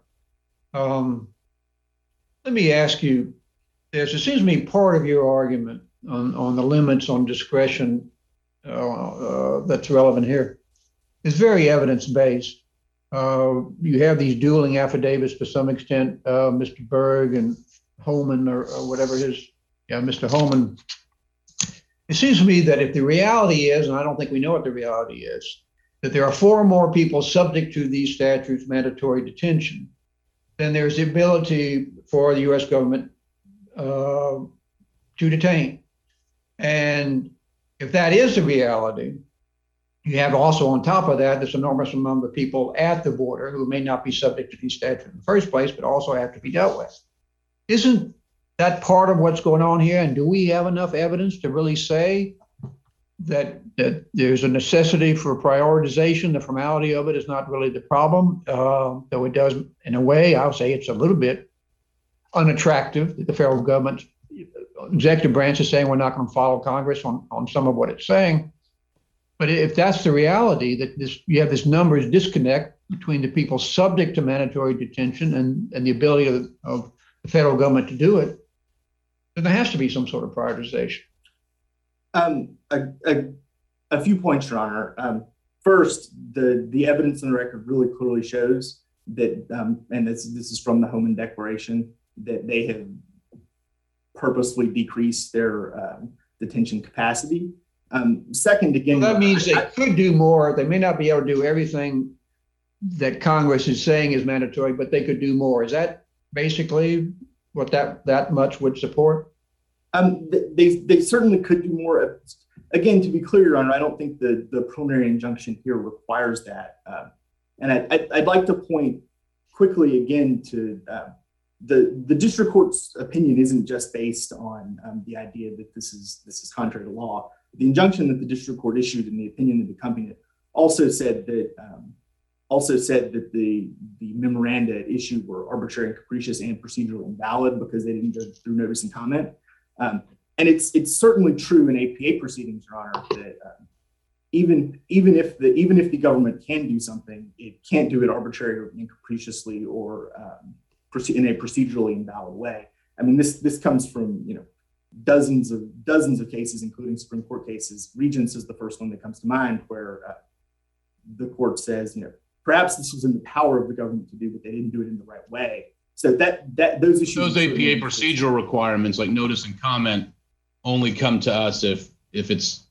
Um, let me ask you this. It seems to me part of your argument on, on the limits on discretion uh, uh, that's relevant here is very evidence-based. Uh, you have these dueling affidavits to some extent, uh, Mister Berg and Homan or, or whatever it is, yeah, Mister Homan. It seems to me that if the reality is, and I don't think we know what the reality is, that there are four or more people subject to these statutes, mandatory detention, then there's the ability for the U S government uh, to detain. And if that is the reality, you have also on top of that, this enormous number of people at the border who may not be subject to these statutes in the first place, but also have to be dealt with. Isn't that part of what's going on here? And do we have enough evidence to really say that, that there's a necessity for prioritization? The formality of it is not really the problem, uh, though it does, in a way, I'll say it's a little bit unattractive that the federal government, executive branch is saying we're not going to follow Congress on, on some of what it's saying. But if that's the reality, that this you have this numbers disconnect between the people subject to mandatory detention and, and the ability of, of the federal government to do it, then there has to be some sort of prioritization. Um, a, a, a few points, Your Honor. Um, first, the, the evidence in the record really clearly shows that, um, and this, this is from the Homan Declaration, that they have purposely decreased their uh, detention capacity. Um, second, again, well, that means they I, could do more. They may not be able to do everything that Congress is saying is mandatory, but they could do more. Is that basically what that, that much would support? Um, they they certainly could do more. Again, to be clear, Your Honor, I don't think the, the preliminary injunction here requires that. Uh, and I, I, I'd like to point quickly again to uh, the the district court's opinion isn't just based on um, the idea that this is this is contrary to law. The injunction that the district court issued in the opinion of the company also said that um, also said that the, the memoranda at issue were arbitrary and capricious and procedurally invalid because they didn't go through notice and comment. Um, and it's it's certainly true in A P A proceedings, Your Honor, that um, even even if the even if the government can do something, it can't do it arbitrarily and capriciously or um, in a procedurally invalid way. I mean, this this comes from you know dozens of dozens of cases, including Supreme Court cases. Regents is the first one that comes to mind, where uh, the court says, you know, perhaps this was in the power of the government to do, but they didn't do it in the right way. So that that those issues. Those A P A procedural requirements, like notice and comment, only come to us if if it's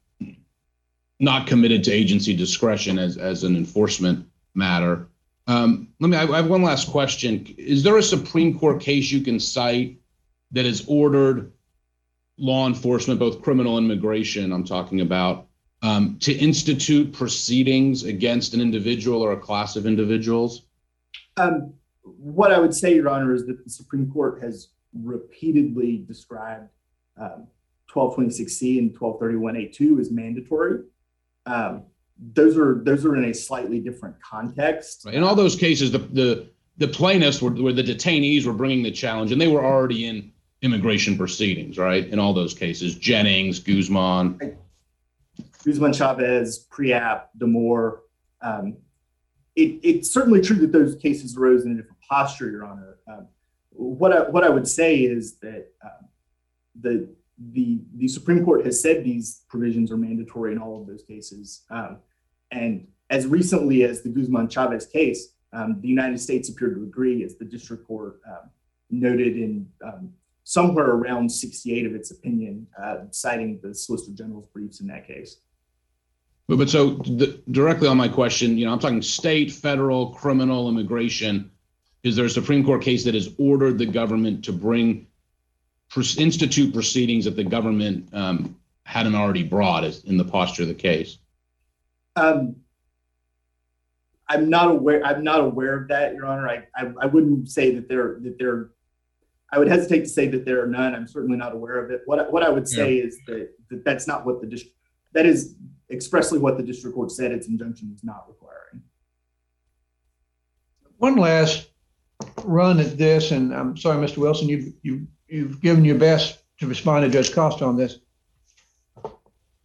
not committed to agency discretion as as an enforcement matter. Um, let me. I, I have one last question. Is there a Supreme Court case you can cite that has ordered law enforcement, both criminal and immigration, I'm talking about, um, to institute proceedings against an individual or a class of individuals? Um, what I would say, Your Honor, is that the Supreme Court has repeatedly described um, twelve twenty-six C and twelve thirty-one A two as mandatory. Um, those are those are in a slightly different context. Right. In all those cases, the the, the plaintiffs were, were the detainees were bringing the challenge, and they were already in immigration proceedings, right? In all those cases, Jennings, Guzman, right. Guzman-Chavez, Preap, Damore. Um, it, it's certainly true that those cases arose in a different posture, Your Honor. Um, what I what I would say is that um, the the the Supreme Court has said these provisions are mandatory in all of those cases, um, and as recently as the Guzman-Chavez case, um, the United States appeared to agree, as the district court um, noted in. Um, somewhere around sixty-eight of its opinion, uh, citing the Solicitor General's briefs in that case. But, but so the, directly on my question, you know, I'm talking state, federal, criminal, immigration. Is there a Supreme Court case that has ordered the government to bring, institute proceedings that the government um, hadn't already brought in the posture of the case? Um, I'm not aware. I'm not aware of that, Your Honor. I, I I wouldn't say that there that there. I would hesitate to say that there are none. I'm certainly not aware of it. What what I would say yeah. is that, that that's not what the district. That is expressly what the district court said its injunction was not requiring. One last run at this, and I'm sorry, Mister Wilson, you've you you've given your best to respond to Judge Costa on this.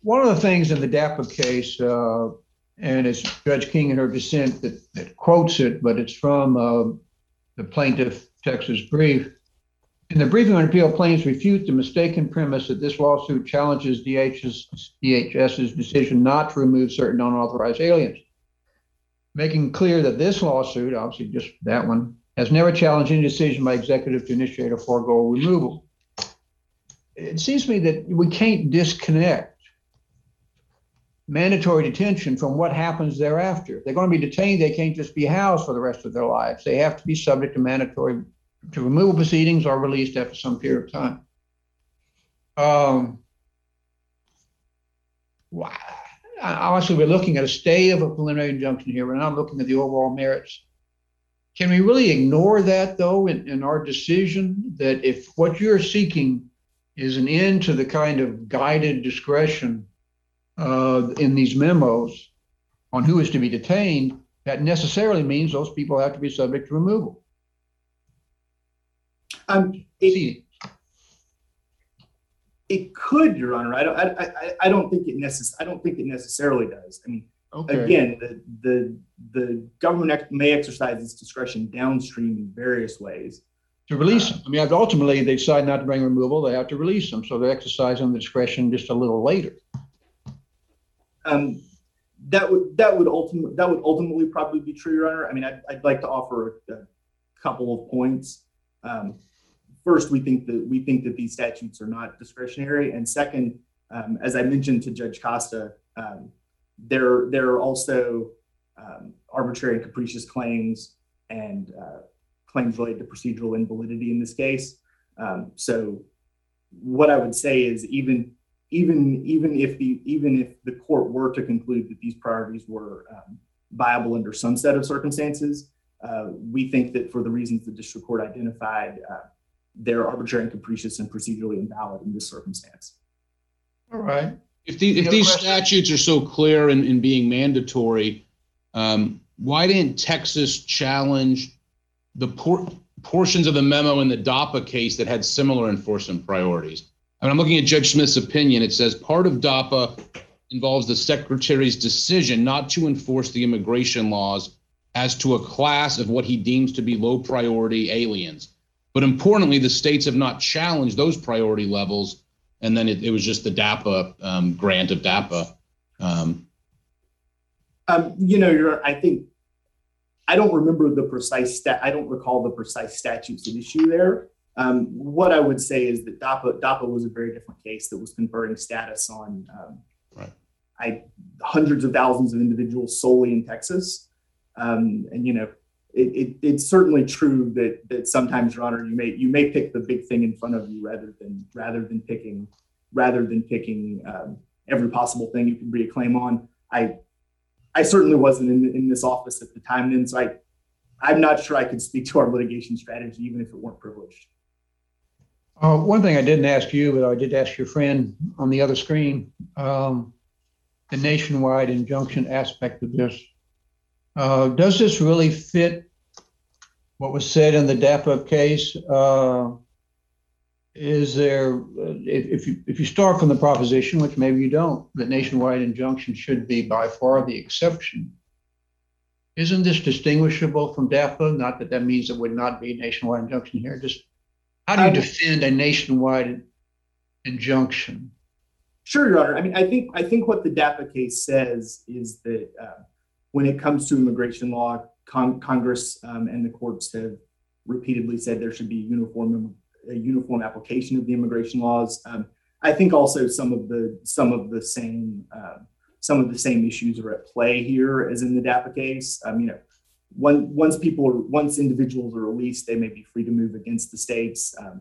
One of the things in the DAPA case. Uh, And it's Judge King in her dissent that, that quotes it, but it's from uh, the plaintiff Texas brief. In the briefing on appeal, plaintiffs refute the mistaken premise that this lawsuit challenges D H S, DHS's decision not to remove certain unauthorized aliens, making clear that this lawsuit, obviously just that one, has never challenged any decision by executive to initiate or forego removal. It seems to me that we can't disconnect mandatory detention from what happens thereafter. If they're going to be detained, they can't just be housed for the rest of their lives. They have to be subject to mandatory to removal proceedings or released after some period of time. Um, wow. Obviously, we're looking at a stay of a preliminary injunction here. We're not looking at the overall merits. Can we really ignore that, though, in, in our decision that if what you're seeking is an end to the kind of guided discretion Uh, in these memos on who is to be detained, that necessarily means those people have to be subject to removal? Um, it, it could, Your Honor. I don't. I, I, I don't think it necess- I don't think it necessarily does. I mean, okay. Again, the the the government may exercise its discretion downstream in various ways to release them. I mean, ultimately, they decide not to bring removal. They have to release them, so they're exercising the discretion just a little later. Um, that would that would ultimately that would ultimately probably be true, Your Honor. I mean, I'd, I'd like to offer a, a couple of points. Um, first, we think that we think that these statutes are not discretionary, and second, um, as I mentioned to Judge Costa, um, there there are also um, arbitrary and capricious claims and uh, claims related to procedural invalidity in this case. Um, so, what I would say is even. Even even if the even if the court were to conclude that these priorities were um, viable under some set of circumstances, uh, we think that for the reasons the district court identified, uh, they're arbitrary and capricious and procedurally invalid in this circumstance. All right. If, the, if these statutes are so clear in, in being mandatory, um, why didn't Texas challenge the por- portions of the memo in the DAPA case that had similar enforcement priorities? I mean, I'm looking at Judge Smith's opinion. It says part of DAPA involves the secretary's decision not to enforce the immigration laws as to a class of what he deems to be low priority aliens. But importantly, the states have not challenged those priority levels. And then it, it was just the DAPA um, grant of DAPA. Um, um, you know, you're, I think I don't remember the precise stat. I don't recall the precise statutes at issue there. Um, what I would say is that DAPA, DAPA was a very different case that was conferring status on um, right. I, hundreds of thousands of individuals solely in Texas. Um, and, you know, it, it, it's certainly true that that sometimes, Your Honor, you may you may pick the big thing in front of you rather than rather than picking rather than picking um, every possible thing you can bring a claim on. I I certainly wasn't in, in this office at the time, and so I, I'm not sure I could speak to our litigation strategy, even if it weren't privileged. Uh, one thing I didn't ask you, but I did ask your friend on the other screen, um, the nationwide injunction aspect of this. Uh, does this really fit what was said in the DAPA case? Uh, is there, if, if you if you start from the proposition, which maybe you don't, that nationwide injunction should be by far the exception, isn't this distinguishable from DAPA? Not that that means it would not be a nationwide injunction here, just how do you defend a nationwide injunction? Sure, Your Honor. I mean, I think I think what the DAPA case says is that uh, when it comes to immigration law, con- Congress um, and the courts have repeatedly said there should be uniform a uniform application of the immigration laws. Um, I think also some of the some of the same uh, some of the same issues are at play here as in the DAPA case. Um, you know. One, once people, are, once individuals are released, they may be free to move against the states, um,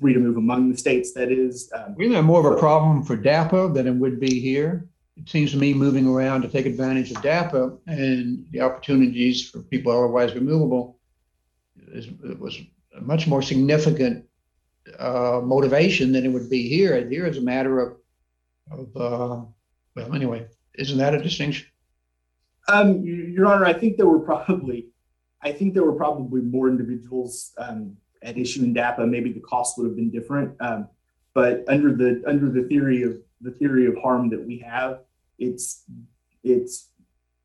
free to move among the states. That is, um, we have more of a problem for DAPA than it would be here it seems to me, moving around to take advantage of DAPA and the opportunities for people otherwise removable is, it was a much more significant uh, motivation than it would be here. Here is a matter of, of uh, well, anyway, isn't that a distinction? Um, Your Honor, I think there were probably, I think there were probably more individuals um, at issue in DAPA. Maybe the cost would have been different, um, but under the under the theory of the theory of harm that we have, it's it's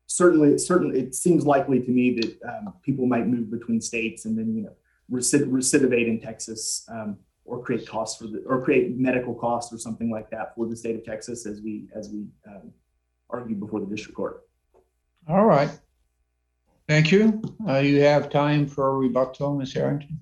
certainly certainly it seems likely to me that um, people might move between states and then you know recid- recidivate in Texas um, or create costs for the or create medical costs or something like that for the state of Texas as we as we um, argue before the district court. All right. Thank you. Uh, you have time for a rebuttal, Miz Harrington.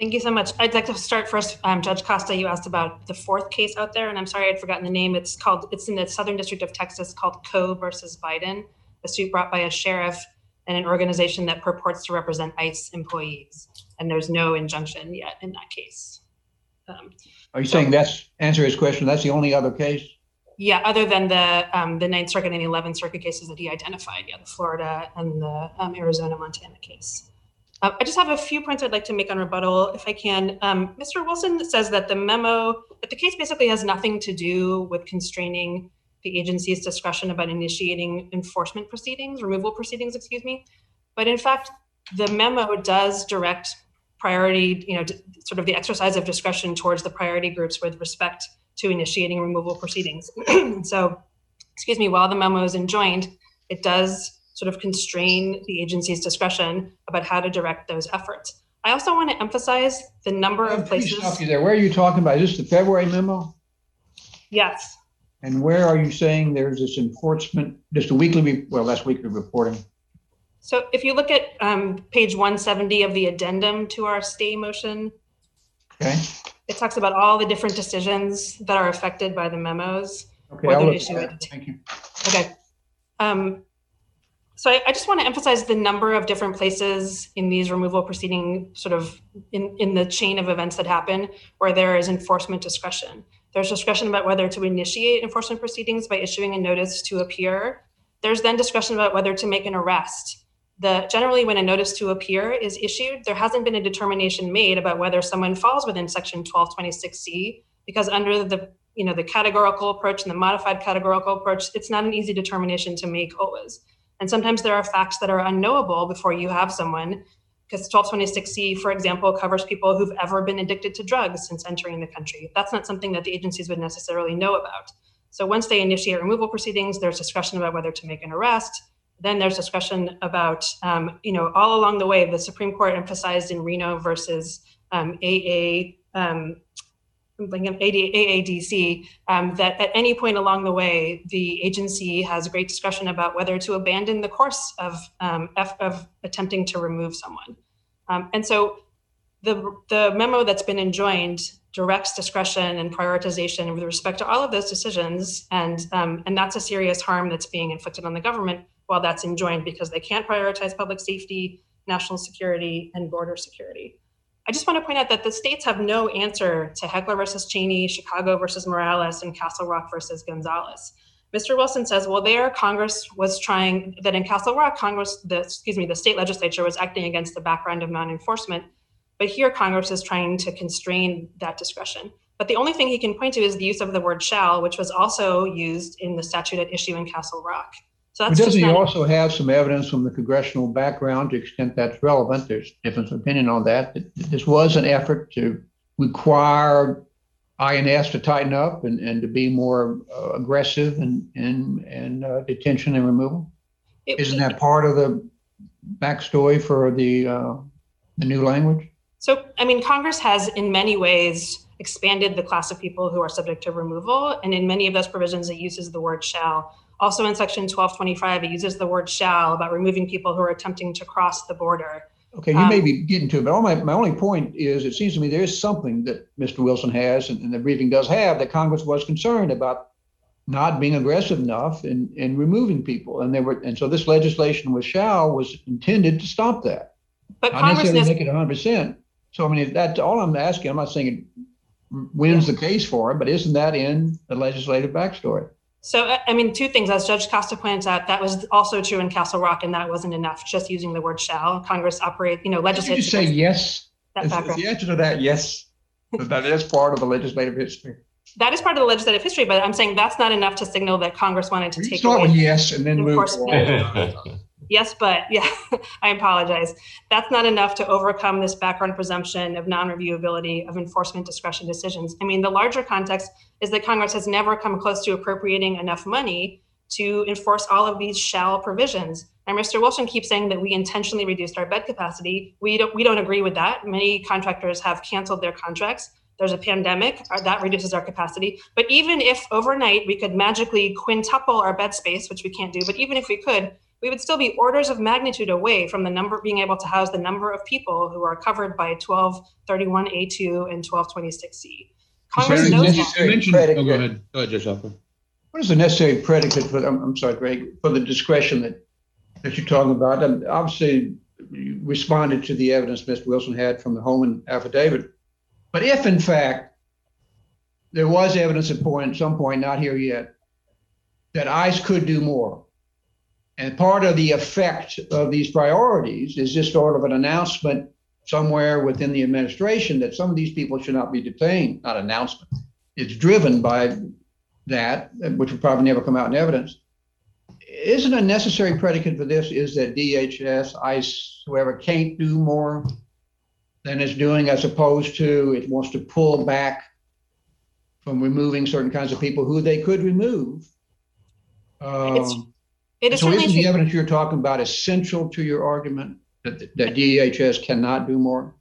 Thank you so much. I'd like to start first, um, Judge Costa, you asked about the fourth case out there, and I'm sorry I'd forgotten the name. It's called, it's in the Southern District of Texas, called Coe versus Biden, a suit brought by a sheriff and an organization that purports to represent ICE employees. And there's no injunction yet in that case. Um, Are you so, saying that's, answer his question, that's the only other case? Yeah, other than the um, the Ninth Circuit and the Eleventh Circuit cases that he identified, yeah, the Florida and the um, Arizona, Montana case. Uh, I just have a few points I'd like to make on rebuttal, if I can. Um, Mister Wilson says that the memo, that the case basically has nothing to do with constraining the agency's discretion about initiating enforcement proceedings, removal proceedings, excuse me. But in fact, the memo does direct priority, you know, d- sort of the exercise of discretion towards the priority groups with respect to initiating removal proceedings. So, excuse me, while the memo is enjoined, it does sort of constrain the agency's discretion about how to direct those effords. I also want to emphasize the number oh, of places- stop you there. Where are you talking about? Is this the February memo? Yes. And where are you saying there's this enforcement, just a weekly, re- well, that's weekly reporting. So if you look at um, page one seventy of the addendum to our stay motion, okay. It talks about all the different decisions that are affected by the memos. Okay, I'll look at that. Thank you. Okay. Um, so I, I just want to emphasize the number of different places in these removal proceeding sort of in, in the chain of events that happen where there is enforcement discretion. There's discretion about whether to initiate enforcement proceedings by issuing a notice to appear. There's then discretion about whether to make an arrest. The, generally, when a notice to appear is issued, there hasn't been a determination made about whether someone falls within Section twelve twenty-six C, because under the, you know, the categorical approach and the modified categorical approach, it's not an easy determination to make always. And sometimes there are facts that are unknowable before you have someone, because twelve twenty-six C, for example, covers people who've ever been addicted to drugs since entering the country. That's not something that the agencies would necessarily know about. So once they initiate removal proceedings, there's discretion about whether to make an arrest. Then there's discussion about, um, you know, all along the way, the Supreme Court emphasized in Reno versus um, A A, um, A A D C, um, that at any point along the way, the agency has great discretion about whether to abandon the course of um, F, of attempting to remove someone. Um, and so the the memo that's been enjoined directs discretion and prioritization with respect to all of those decisions. And um, and that's a serious harm that's being inflicted on the government while that's enjoined, because they can't prioritize public safety, national security, and border security. I just want to point out that the states have no answer to Heckler versus Cheney, Chicago versus Morales, and Castle Rock versus Gonzalez. Mister Wilson says, well, there Congress was trying, that in Castle Rock, Congress, the, excuse me, the state legislature was acting against the background of non-enforcement, but here Congress is trying to constrain that discretion. But the only thing he can point to is the use of the word shall, which was also used in the statute at issue in Castle Rock. So that's doesn't he also have some evidence from the congressional background to the extent that's relevant? There's difference of opinion on that, that this was an effort to require I N S to tighten up and, and to be more uh, aggressive in, in, in uh, detention and removal? It, Isn't that part of the backstory for the uh, the new language? So, I mean, Congress has in many ways expanded the class of people who are subject to removal. And in many of those provisions, it uses the word shall. Also in Section twelve twenty-five, it uses the word shall about removing people who are attempting to cross the border. Okay, you um, may be getting to it, but all my, my only point is, it seems to me there is something that Mister Wilson has, and, and the briefing does have, that Congress was concerned about not being aggressive enough in, in removing people. And they were, and so this legislation with shall was intended to stop that. But not Congress necessarily make it one hundred percent. So, I mean, that's all I'm asking. I'm not saying it wins the case for it, but isn't that in the legislative backstory? So, I mean, two things, as Judge Costa points out, that was also true in Castle Rock, and that wasn't enough, just using the word shall. Congress operate, you know, legislature. Did you say yes? Is, is the answer to that yes? That is part of the legislative history. That is part of the legislative history, but I'm saying that's not enough to signal that Congress wanted to we take start away. With yes and then move on. Yes, but, yeah, I apologize. That's not enough to overcome this background presumption of non-reviewability of enforcement discretion decisions. I mean, the larger context is that Congress has never come close to appropriating enough money to enforce all of these shall provisions. And Mister Wilson keeps saying that we intentionally reduced our bed capacity. We don't, we don't agree with that. Many contractors have canceled their contracts. There's a pandemic, that reduces our capacity. But even if overnight we could magically quintuple our bed space, which we can't do, but even if we could, we would still be orders of magnitude away from the number being able to house the number of people who are covered by twelve thirty-one A two and twelve twenty-six C. Congress knows that. Oh, go ahead. Go ahead, Judge Southwick. What is the necessary predicate for, I'm, I'm sorry, Greg, for the discretion that, that you're talking about? And obviously, you responded to the evidence Mister Wilson had from the Homan affidavit. But if, in fact, there was evidence at point, some point, not here yet, that ICE could do more, and part of the effect of these priorities is just sort of an announcement somewhere within the administration that some of these people should not be detained, not announcement. It's driven by that, which will probably never come out in evidence. Isn't a necessary predicate for this is that D H S, ICE, whoever can't do more than it's doing, as opposed to it wants to pull back from removing certain kinds of people who they could remove. Um, It is so isn't the evidence you're talking about essential to your argument that, that D H S cannot do more?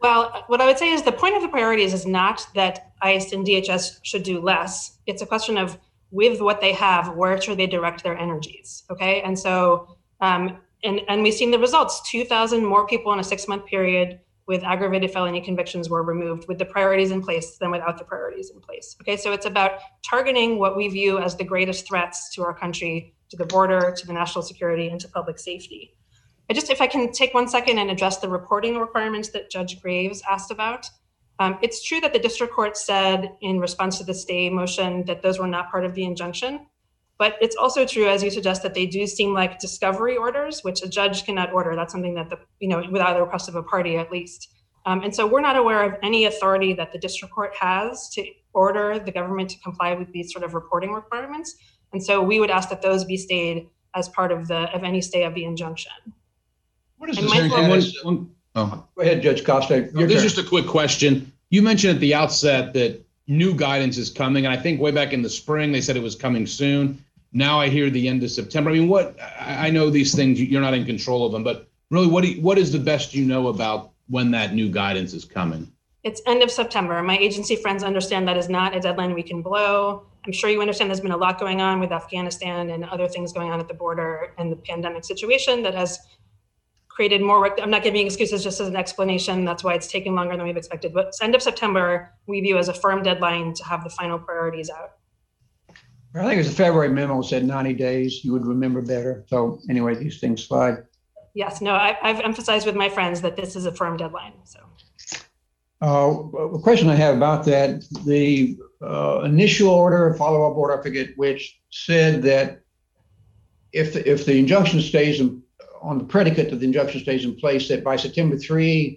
Well, what I would say is the point of the priorities is not that ICE and D H S should do less. It's a question of, with what they have, where should they direct their energies? Okay, and so, um, and, and we've seen the results. two thousand more people in a six-month period with aggravated felony convictions were removed with the priorities in place than without the priorities in place. Okay, so it's about targeting what we view as the greatest threats to our country, to the border, to the national security, and to public safety. I just, if I can take one second and address the reporting requirements that Judge Graves asked about. Um, it's true that the district court said in response to the stay motion that those were not part of the injunction, but it's also true, as you suggest, that they do seem like discovery orders, which a judge cannot order. That's something that the, you know, without the request of a party at least. Um, and so we're not aware of any authority that the district court has to order the government to comply with these sort of reporting requirements. And so we would ask that those be stayed as part of the, of any stay of the injunction. What is this? Go ahead, Judge Costa. There's just a quick question. You mentioned at the outset that new guidance is coming, and I think way back in the spring they said it was coming soon. Now I hear the end of September. I mean, what I know these things, you're not in control of them, but really, what do you, what is the best you know about when that new guidance is coming? It's end of September. My agency friends understand that is not a deadline we can blow. I'm sure you understand there's been a lot going on with Afghanistan and other things going on at the border and the pandemic situation that has created more. I'm not giving excuses, just as an explanation. That's why it's taking longer than we've expected. But end of September, we view as a firm deadline to have the final priorities out. I think it was a February memo said ninety days. You would remember better. So anyway, these things slide. Yes. No, I, I've emphasized with my friends that this is a firm deadline. So, uh, a question I have about that: the uh, initial order, follow-up order, I forget which, said that if the, if the injunction stays in, on the predicate that the injunction stays in place, that by September third,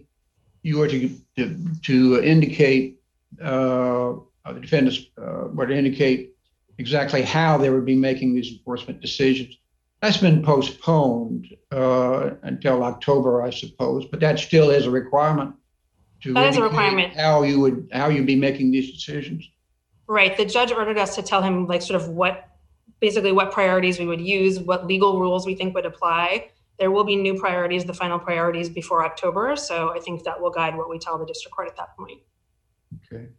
you were to to, to indicate uh, the defendants uh, were to indicate exactly how they would be making these enforcement decisions. That's been postponed uh, until October, I suppose, but that still is a requirement. To that is a requirement. How you would how you'd be making these decisions. Right. The judge ordered us to tell him, like, sort of what, basically what priorities we would use, what legal rules we think would apply. There will be new priorities, the final priorities, before October. So I think that will guide what we tell the district court at that point. Okay.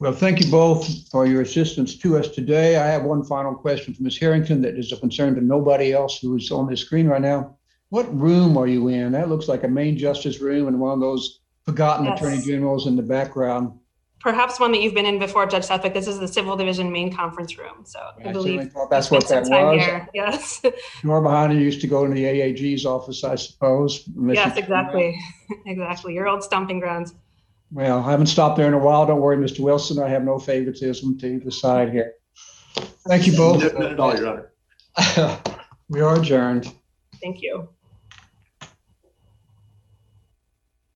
Well, thank you both for your assistance to us today. I have one final question for Miz Harrington that is of concern to nobody else who is on the screen right now. What room are you in? That looks like a main justice room and one of those forgotten yes. attorney generals in the background. Perhaps one that you've been in before, Judge Southwick. This is the Civil Division main conference room. So I, I believe that's what that was. Here. Yes. Norma Hanna used to go into the A A G's office, I suppose. Yes, exactly. exactly. Your old stomping grounds. Well, I haven't stopped there in a while. Don't worry, Mister Wilson. I have no favoritism to either side here. Thank you both. Not at all, Your Honor. We are adjourned. Thank you.